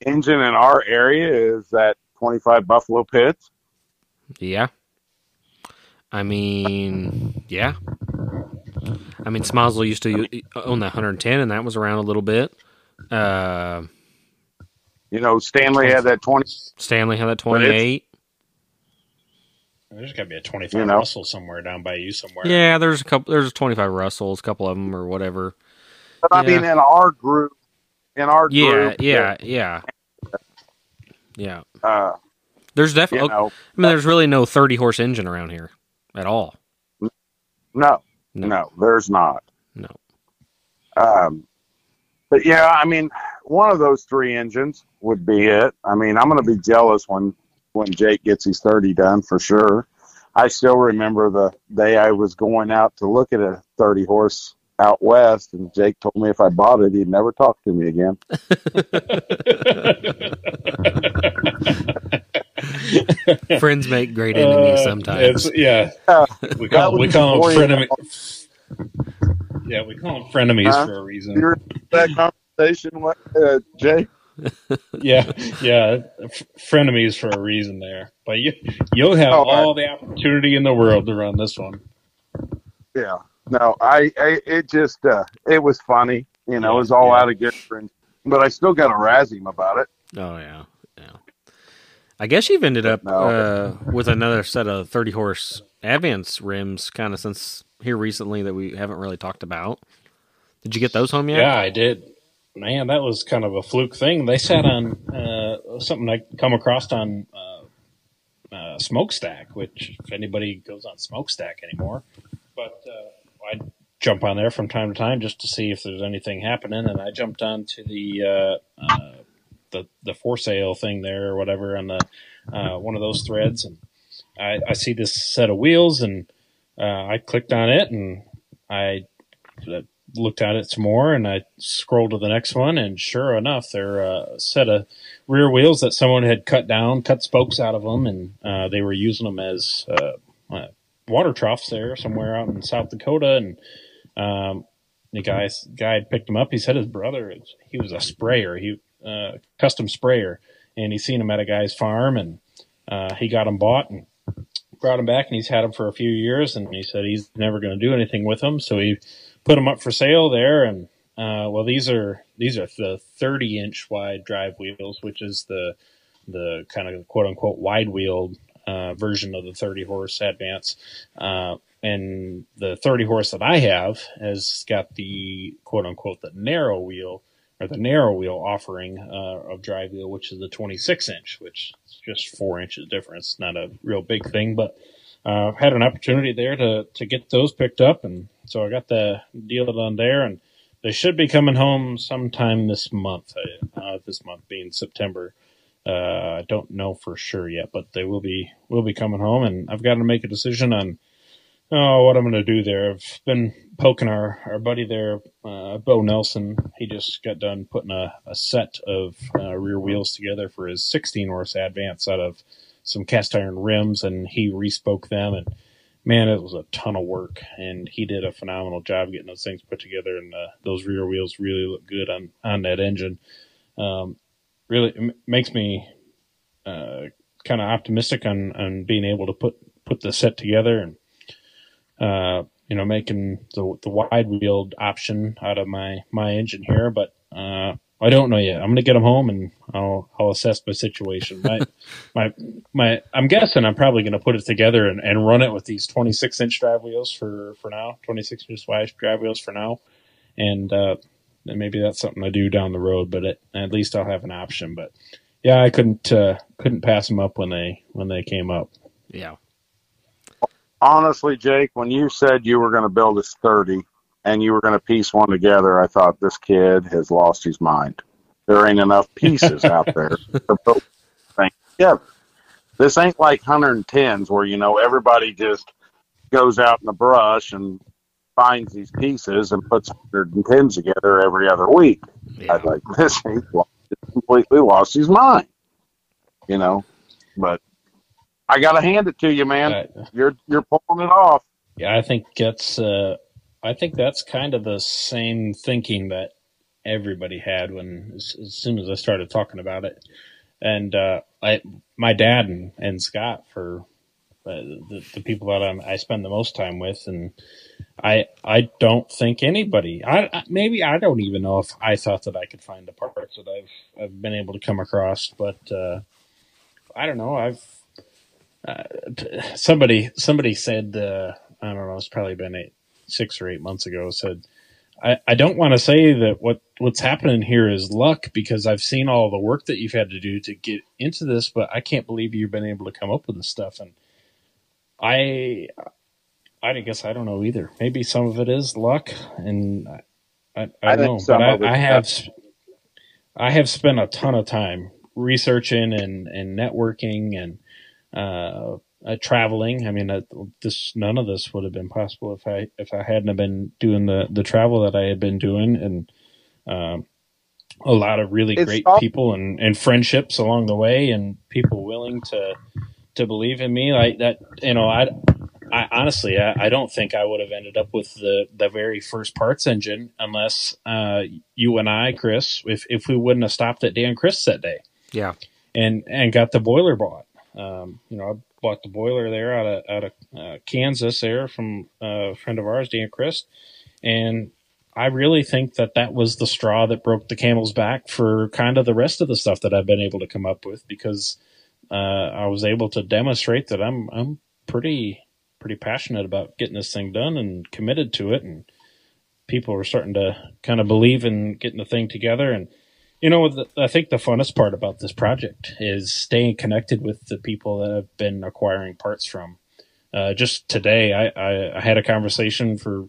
engine in our area is that twenty-five Buffalo Pitts. Yeah. I mean, yeah. I mean, Smazel used to own the one ten, and that was around a little bit. Uh. You know, Stanley had that twenty. Stanley had that twenty-eight. There's got to be a twenty-five you know. Russell somewhere down by you somewhere. Yeah, there's a couple. There's twenty-five Russells, a couple of them or whatever. But yeah. I mean, in our group, in our yeah, group, yeah, yeah, yeah, yeah. Uh, there's definitely. You know, I mean, there's really no thirty horse engine around here at all. No, no, no there's not. No. Um, but yeah, I mean. One of those three engines would be it. I mean, I'm going to be jealous when, when Jake gets his thirty done for sure. I still remember the day I was going out to look at a thirty horse out west, and Jake told me if I bought it, he'd never talk to me again. Friends make great enemies uh, sometimes. Yeah, uh, we call we call them frenemies. Yeah, we call them frenemies uh, for a reason. Uh, Jay, yeah, yeah, F- frenemies for a reason there, but you you'll have oh, all I, the opportunity in the world to run this one. Yeah, no, I, I it just uh, it was funny, you know, yeah, it was all yeah. out of good friends, but I still got to razz him about it. Oh yeah, yeah. I guess you've ended up no. uh, with another set of thirty horse Advance rims, kind of since here recently that we haven't really talked about. Did you get those home yet? Yeah, I did. Man, that was kind of a fluke thing. They sat on uh, something I come across on uh, uh, Smokestack, which if anybody goes on Smokestack anymore, but uh, I jump on there from time to time just to see if there's anything happening. And I jumped on to the uh, uh, the the for sale thing there or whatever on the uh, one of those threads, and I, I see this set of wheels, and uh, I clicked on it, and I. Uh, looked at it some more, and I scrolled to the next one, and sure enough, they're a set of rear wheels that someone had cut down, cut spokes out of them, and uh, they were using them as uh, uh, water troughs there somewhere out in South Dakota. And um, the guy, guy had picked them up. He said his brother, he was a sprayer, he uh, custom sprayer, and he seen them at a guy's farm, and uh, he got them bought and brought them back, and he's had them for a few years, and he said he's never going to do anything with them, so he put them up for sale there, and uh, well, these are these are the thirty inch wide drive wheels, which is the the kind of quote unquote wide wheeled uh, version of the thirty horse Advance. Uh, and the thirty horse that I have has got the quote unquote the narrow wheel or the narrow wheel offering uh, of drive wheel, which is the twenty-six inch, which is just four inches difference, not a real big thing, but I've uh, had an opportunity there to to get those picked up, and so I got the deal done there, and they should be coming home sometime this month. Uh, this month being September, uh, I don't know for sure yet, but they will be will be coming home, and I've got to make a decision on oh what I'm going to do there. I've been poking our, our buddy there, uh, Bo Nelson. He just got done putting a, a set of uh, rear wheels together for his sixteen horse Advance out of some cast iron rims, and he re-spoke them, and man, it was a ton of work, and he did a phenomenal job getting those things put together, and uh, those rear wheels really look good on, on that engine. Um, really it makes me uh, kind of optimistic on, on being able to put, put the set together, and uh, you know, making the, the wide wheeled option out of my, my engine here, but uh, I don't know yet. I'm gonna get them home and I'll I'll assess my situation. My my my. I'm guessing I'm probably gonna put it together and, and run it with these twenty-six inch drive wheels for for now, twenty-six inch wide drive wheels for now, and uh, and maybe that's something I do down the road. But it, at least I'll have an option. But yeah, I couldn't uh, couldn't pass them up when they when they came up. Yeah. Honestly, Jake, when you said you were gonna build this thirty. And you were going to piece one together, I thought, this kid has lost his mind. There ain't enough pieces out there to put things together. This ain't like one tens where, you know, everybody just goes out in the brush and finds these pieces and puts one tens together every other week. Yeah. I'd like, this ain't lost, completely lost his mind, you know. But I got to hand it to you, man. Right. You're, you're pulling it off. Yeah, I think that's uh... – I think that's kind of the same thinking that everybody had when, as, as soon as I started talking about it. And, uh, I, my dad and, and Scott for uh, the, the people that I'm, I spend the most time with. And I, I don't think anybody, I, I, maybe I don't even know if I thought that I could find the parts that I've, I've been able to come across, but, uh, I don't know. I've, uh, somebody, somebody said, uh, I don't know, it's probably been eight, six or eight months ago, said, I, I don't want to say that what, what's happening here is luck, because I've seen all the work that you've had to do to get into this, but I can't believe you've been able to come up with this stuff. And I, I guess I don't know either. Maybe some of it is luck, and I, I, I don't know, but I, I have, I have spent a ton of time researching and, and networking and, uh, Uh, traveling. I mean, uh, this none of this would have been possible if I if I hadn't have been doing the the travel that I had been doing, and um, a lot of really it's great awesome. people and, and friendships along the way, and people willing to to believe in me like that. You know, I, I honestly I, I don't think I would have ended up with the the very first parts engine unless uh, you and I, Chris, if if we wouldn't have stopped at Dan Chris that day, yeah, and and got the boiler bought. Um, you know. I, Bought the boiler there out of out of uh, Kansas there from uh, a friend of ours, Dan Christ, and I really think that that was the straw that broke the camel's back for kind of the rest of the stuff that I've been able to come up with, because uh, I was able to demonstrate that I'm I'm pretty pretty passionate about getting this thing done and committed to it, and people are starting to kind of believe in getting the thing together. And you know, the, I think the funnest part about this project is staying connected with the people that I've been acquiring parts from. Uh, just today, I, I, I had a conversation for,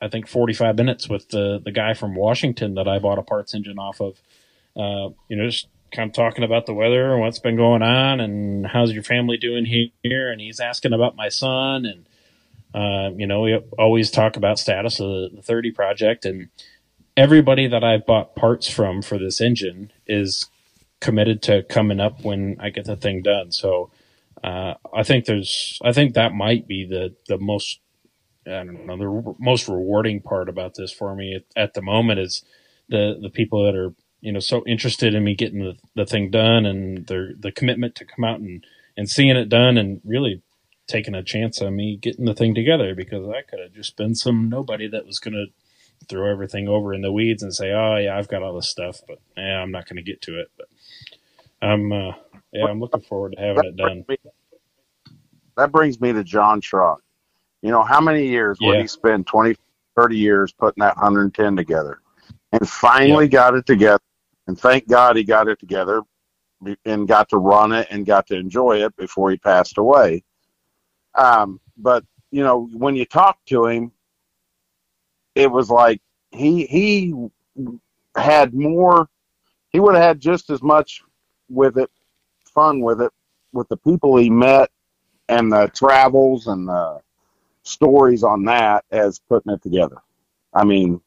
I think, forty-five minutes with the, the guy from Washington that I bought a parts engine off of. Uh, you know, just kind of talking about the weather and what's been going on and how's your family doing here. And he's asking about my son. And, uh, you know, we always talk about status of the thirty project, and everybody that I've bought parts from for this engine is committed to coming up when I get the thing done. So uh, I think there's, I think that might be the, the most, I don't know, the re- most rewarding part about this for me at, at the moment is the, the people that are, you know, so interested in me getting the, the thing done, and their, the commitment to come out and, and seeing it done, and really taking a chance on me getting the thing together, because I could have just been some nobody that was going to throw everything over in the weeds and say, oh yeah, I've got all this stuff, but yeah, I'm not going to get to it. But I'm, uh, yeah, I'm looking forward to having that it done. Brings me, that brings me to John Schrock. You know, how many years yeah. would he spend twenty, thirty years putting that one ten together, and finally yeah. got it together. And thank God he got it together and got to run it and got to enjoy it before he passed away. Um, but you know, when you talk to him, it was like he he had more, he would have had just as much with it, fun with it, with the people he met and the travels and the stories on that as putting it together. I mean,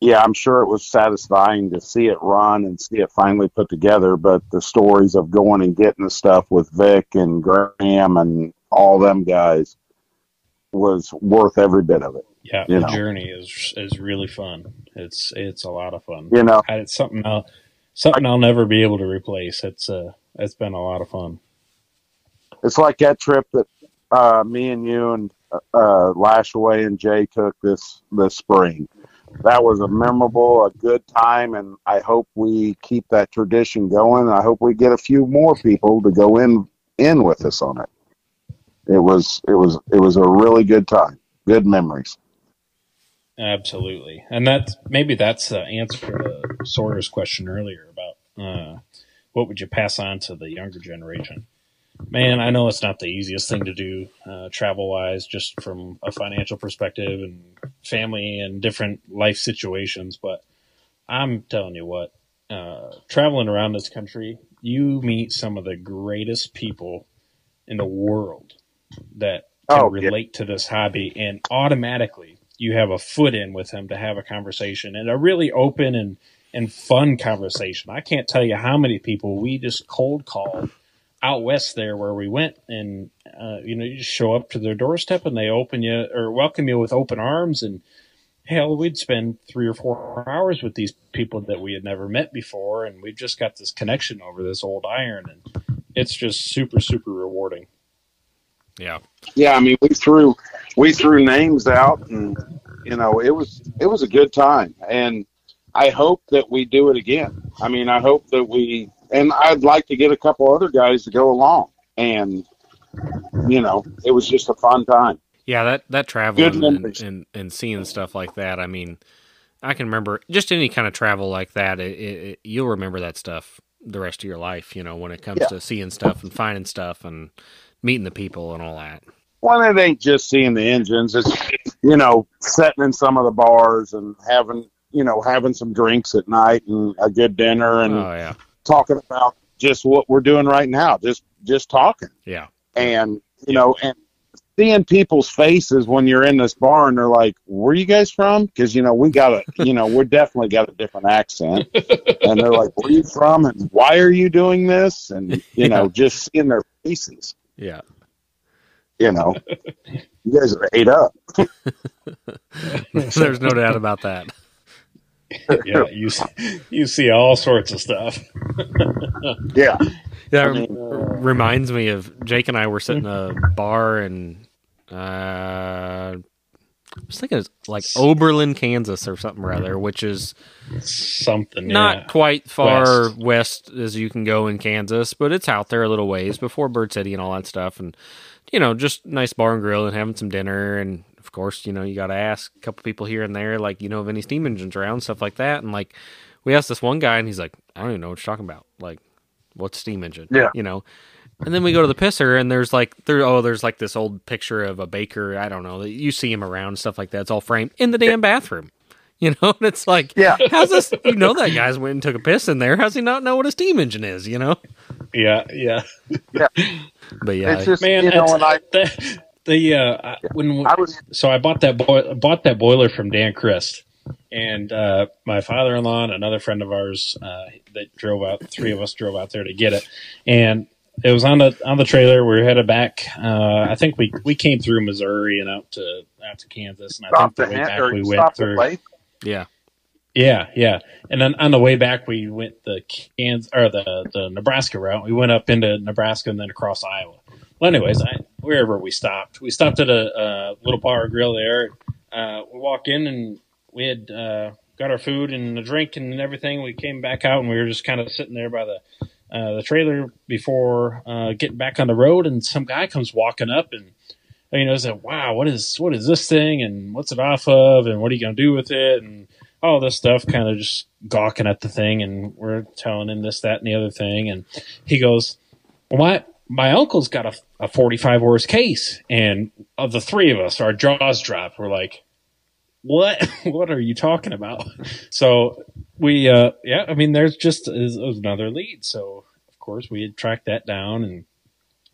yeah, I'm sure it was satisfying to see it run and see it finally put together, but the stories of going and getting the stuff with Vic and Graham and all them guys was worth every bit of it. Yeah, you the know. journey is is really fun. It's it's a lot of fun. You know, it's something I'll something I, I'll never be able to replace. It's uh, it's been a lot of fun. It's like that trip that uh, me and you and uh, Lashaway and Jay took this this spring. that was a memorable, a good time, and I hope we keep that tradition going. I hope we get a few more people to go in in with us on it. It was it was it was a really good time. Good memories. Absolutely, and that's maybe that's the answer to the Sawyer's question earlier about uh, what would you pass on to the younger generation. Man, I know it's not the easiest thing to do, uh, travel-wise, just from a financial perspective and family and different life situations. But I'm telling you what, uh, traveling around this country, you meet some of the greatest people in the world that can oh, relate yeah. to this hobby. And automatically you have a foot in with them to have a conversation, and a really open and, and fun conversation. I can't tell you how many people we just cold called out west there where we went, and uh, you know, you just show up to their doorstep and they open you or welcome you with open arms. And hell, we'd spend three or four hours with these people that we had never met before, and we've just got this connection over this old iron, and it's just super, super rewarding. Yeah, yeah. I mean, we threw we threw names out, and you know, it was it was a good time, and I hope that we do it again. I mean, I hope that we. And I'd like to get a couple other guys to go along. And, you know, it was just a fun time. Yeah, that, that traveling and, and, and seeing stuff like that, I mean, I can remember just any kind of travel like that, it, it, you'll remember that stuff the rest of your life, you know, when it comes yeah. to seeing stuff and finding stuff and meeting the people and all that. Well, it ain't just seeing the engines. It's, you know, sitting in some of the bars and having, you know, having some drinks at night and a good dinner and oh, yeah. talking about just what we're doing right now, just just talking. Yeah. And, you yeah. know, and seeing people's faces when you're in this bar and they're like, where are you guys from? Because, you know, we got a, you know, we're definitely got a different accent. And they're like, where are you from? And why are you doing this? And, you yeah. know, just seeing their faces. Yeah. You know, you guys are ate up. There's no doubt about that. Yeah, you you see all sorts of stuff. Yeah, that I mean, r- reminds me of Jake and I were sitting in a bar, and uh, I was thinking it was like Oberlin, Kansas, or something or other, which is something not yeah. quite far west. west as you can go in Kansas, but it's out there a little ways before Bird City and all that stuff. And you know, just nice bar and grill and having some dinner and. Of course, you know, you got to ask a couple people here and there, like, you know, of any steam engines around, stuff like that. And like, we asked this one guy and he's like, I don't even know what you're talking about. Like, what's steam engine? Yeah. You know? And then we go to the pisser and there's like, there, oh, there's like this old picture of a Baker. I don't know. You see him around, stuff like that. It's all framed in the damn bathroom. You know? And it's like, yeah. how's this? You know, that guy's went and took a piss in there. How's he not know what a steam engine is? You know? Yeah. Yeah. Yeah. But yeah. It's just, man, you know, when I. That, The uh, when we, I was, so I bought that boi- bought that boiler from Dan Christ, and uh, my father-in-law and another friend of ours uh, that drove out. Three of us drove out there to get it, and it was on the on the trailer. We were headed back. Uh, I think we, we came through Missouri and out to out to Kansas, and I think the way back we went through. Yeah, yeah, yeah. And then on the way back we went the Kansas or the the Nebraska route. We went up into Nebraska and then across Iowa. Well, anyways, I, wherever we stopped, we stopped at a, a little bar grill there. Uh, we walked in and we had uh, got our food and a drink and everything. We came back out and we were just kind of sitting there by the uh, the trailer before uh, getting back on the road. And some guy comes walking up and you know said, "Wow, what is what is this thing? And what's it off of? And what are you gonna do with it?" And all this stuff, kind of just gawking at the thing. And we're telling him this, that, and the other thing. And he goes, "Well, what?" My uncle's got a, a forty-five horse Case, and of the three of us, our jaws dropped. We're like, what, what are you talking about? So we, uh, yeah, I mean, there's just is, is another lead. So of course we had tracked that down, and,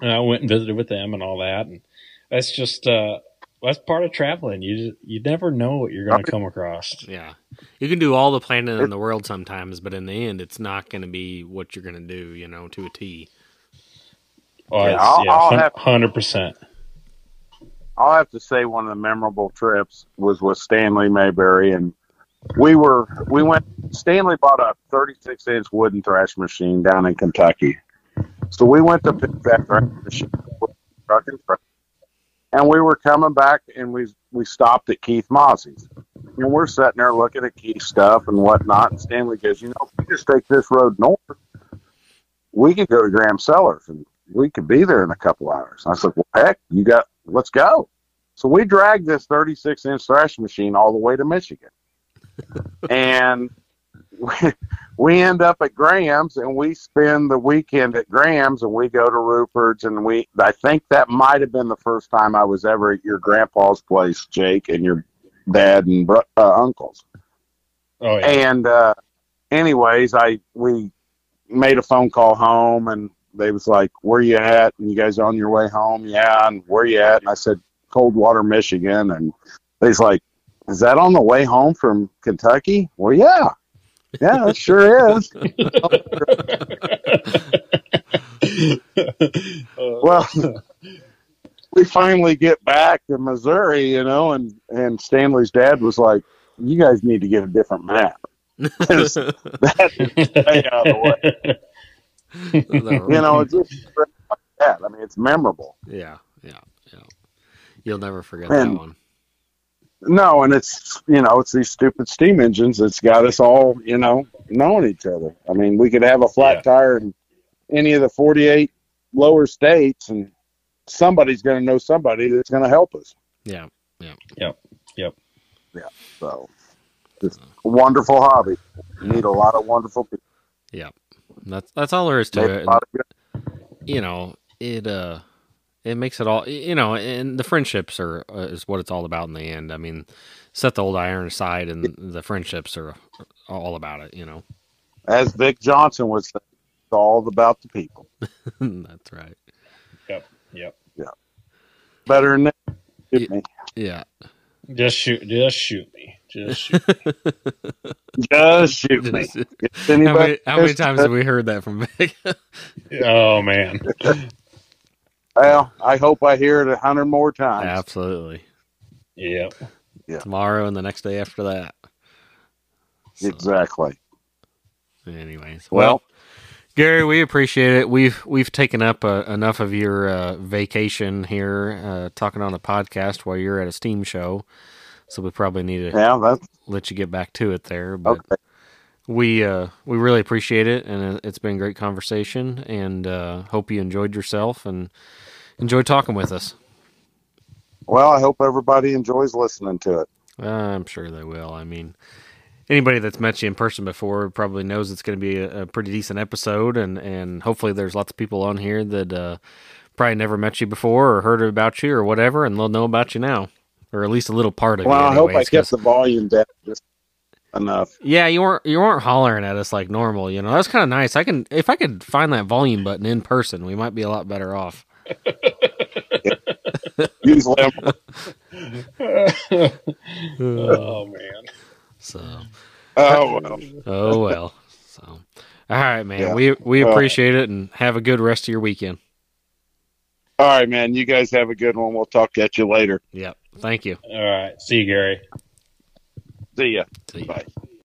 and I went and visited with them and all that. And that's just, uh, that's part of traveling. You, you never know what you're going to come across. Yeah. You can do all the planning in the world sometimes, but in the end, it's not going to be what you're going to do, you know, to a T. Oh, yeah, I'll, yeah, I'll have one hundred percent. I'll have to say one of the memorable trips was with Stanley Mayberry, and we were we went. Stanley bought a thirty-six inch wooden thrash machine down in Kentucky, so we went to pick that thrash machine, and we were coming back, and we we stopped at Keith Mossie's. and we're sitting there looking at Key stuff and whatnot, and Stanley goes, you know, if we just take this road north, we could go to Graham Sellers, and we could be there in a couple hours. And I said, well, heck, you got, let's go. So we dragged this thirty-six inch thrashing machine all the way to Michigan. And we, we end up at Graham's, and we spend the weekend at Graham's, and we go to Rupert's, and we, I think that might have been the first time I was ever at your grandpa's place, Jake, and your dad and bro, uh, uncles. Oh, yeah. And uh, anyways, I we made a phone call home, and they was like, where you at? And you guys on your way home? Yeah, and where you at? And I said, Coldwater, Michigan. And they's like, is that on the way home from Kentucky? Well, yeah. Yeah, it sure is. Well, we finally get back to Missouri, you know, and, and Stanley's dad was like, you guys need to get a different map. That's way out of the way. You know, it's just like that. I mean, it's memorable. Yeah, yeah, yeah. You'll never forget and, that one. No, and it's, you know, it's these stupid steam engines that's got us all, you know, knowing each other. I mean, we could have a flat yeah. tire in any of the forty-eight lower states, and somebody's going to know somebody that's going to help us. Yeah, yeah, yep, yep, yeah. So, it's a wonderful hobby. You need a lot of wonderful people. Yeah, that's that's all there is to it. And, you know, it. Uh... It makes it all, you know, and the friendships are uh, is what it's all about in the end. I mean, set the old iron aside, and the friendships are, are all about it, you know. As Vic Johnson would say, it's all about the people. That's right. Yep, yep, yep. Better than that. Shoot me. Yeah. Just shoot. Just shoot me. Just shoot me. Just shoot me. Just, how many, how many times have we heard that from Vic? Oh man. Well, I hope I hear it a hundred more times. Absolutely. Yep. Yeah. Tomorrow and the next day after that. So, exactly. Anyways, well, well, Gary, we appreciate it. We've we've taken up uh, enough of your uh, vacation here, uh, talking on the podcast while you're at a steam show. So we probably need to yeah, that's... let you get back to it there. But okay. we uh, we really appreciate it, and it's been a great conversation. And uh, hope you enjoyed yourself and. Enjoy talking with us. Well, I hope everybody enjoys listening to it. Uh, I'm sure they will. I mean, anybody that's met you in person before probably knows it's going to be a, a pretty decent episode, and, and hopefully there's lots of people on here that uh, probably never met you before or heard about you or whatever, and they'll know about you now, or at least a little part of well, you. Well, I anyways, hope I kept the volume down just enough. Yeah, you weren't you weren't hollering at us like normal. You know, that's kind of nice. I can if I could find that volume button in person, we might be a lot better off. Oh man. So Oh well. Oh well. So all right, man. Yeah. We we appreciate uh, it, and have a good rest of your weekend. All right, man. You guys have a good one. We'll talk at you later. Yep. Thank you. All right. See you, Gary. See ya. See ya. Bye.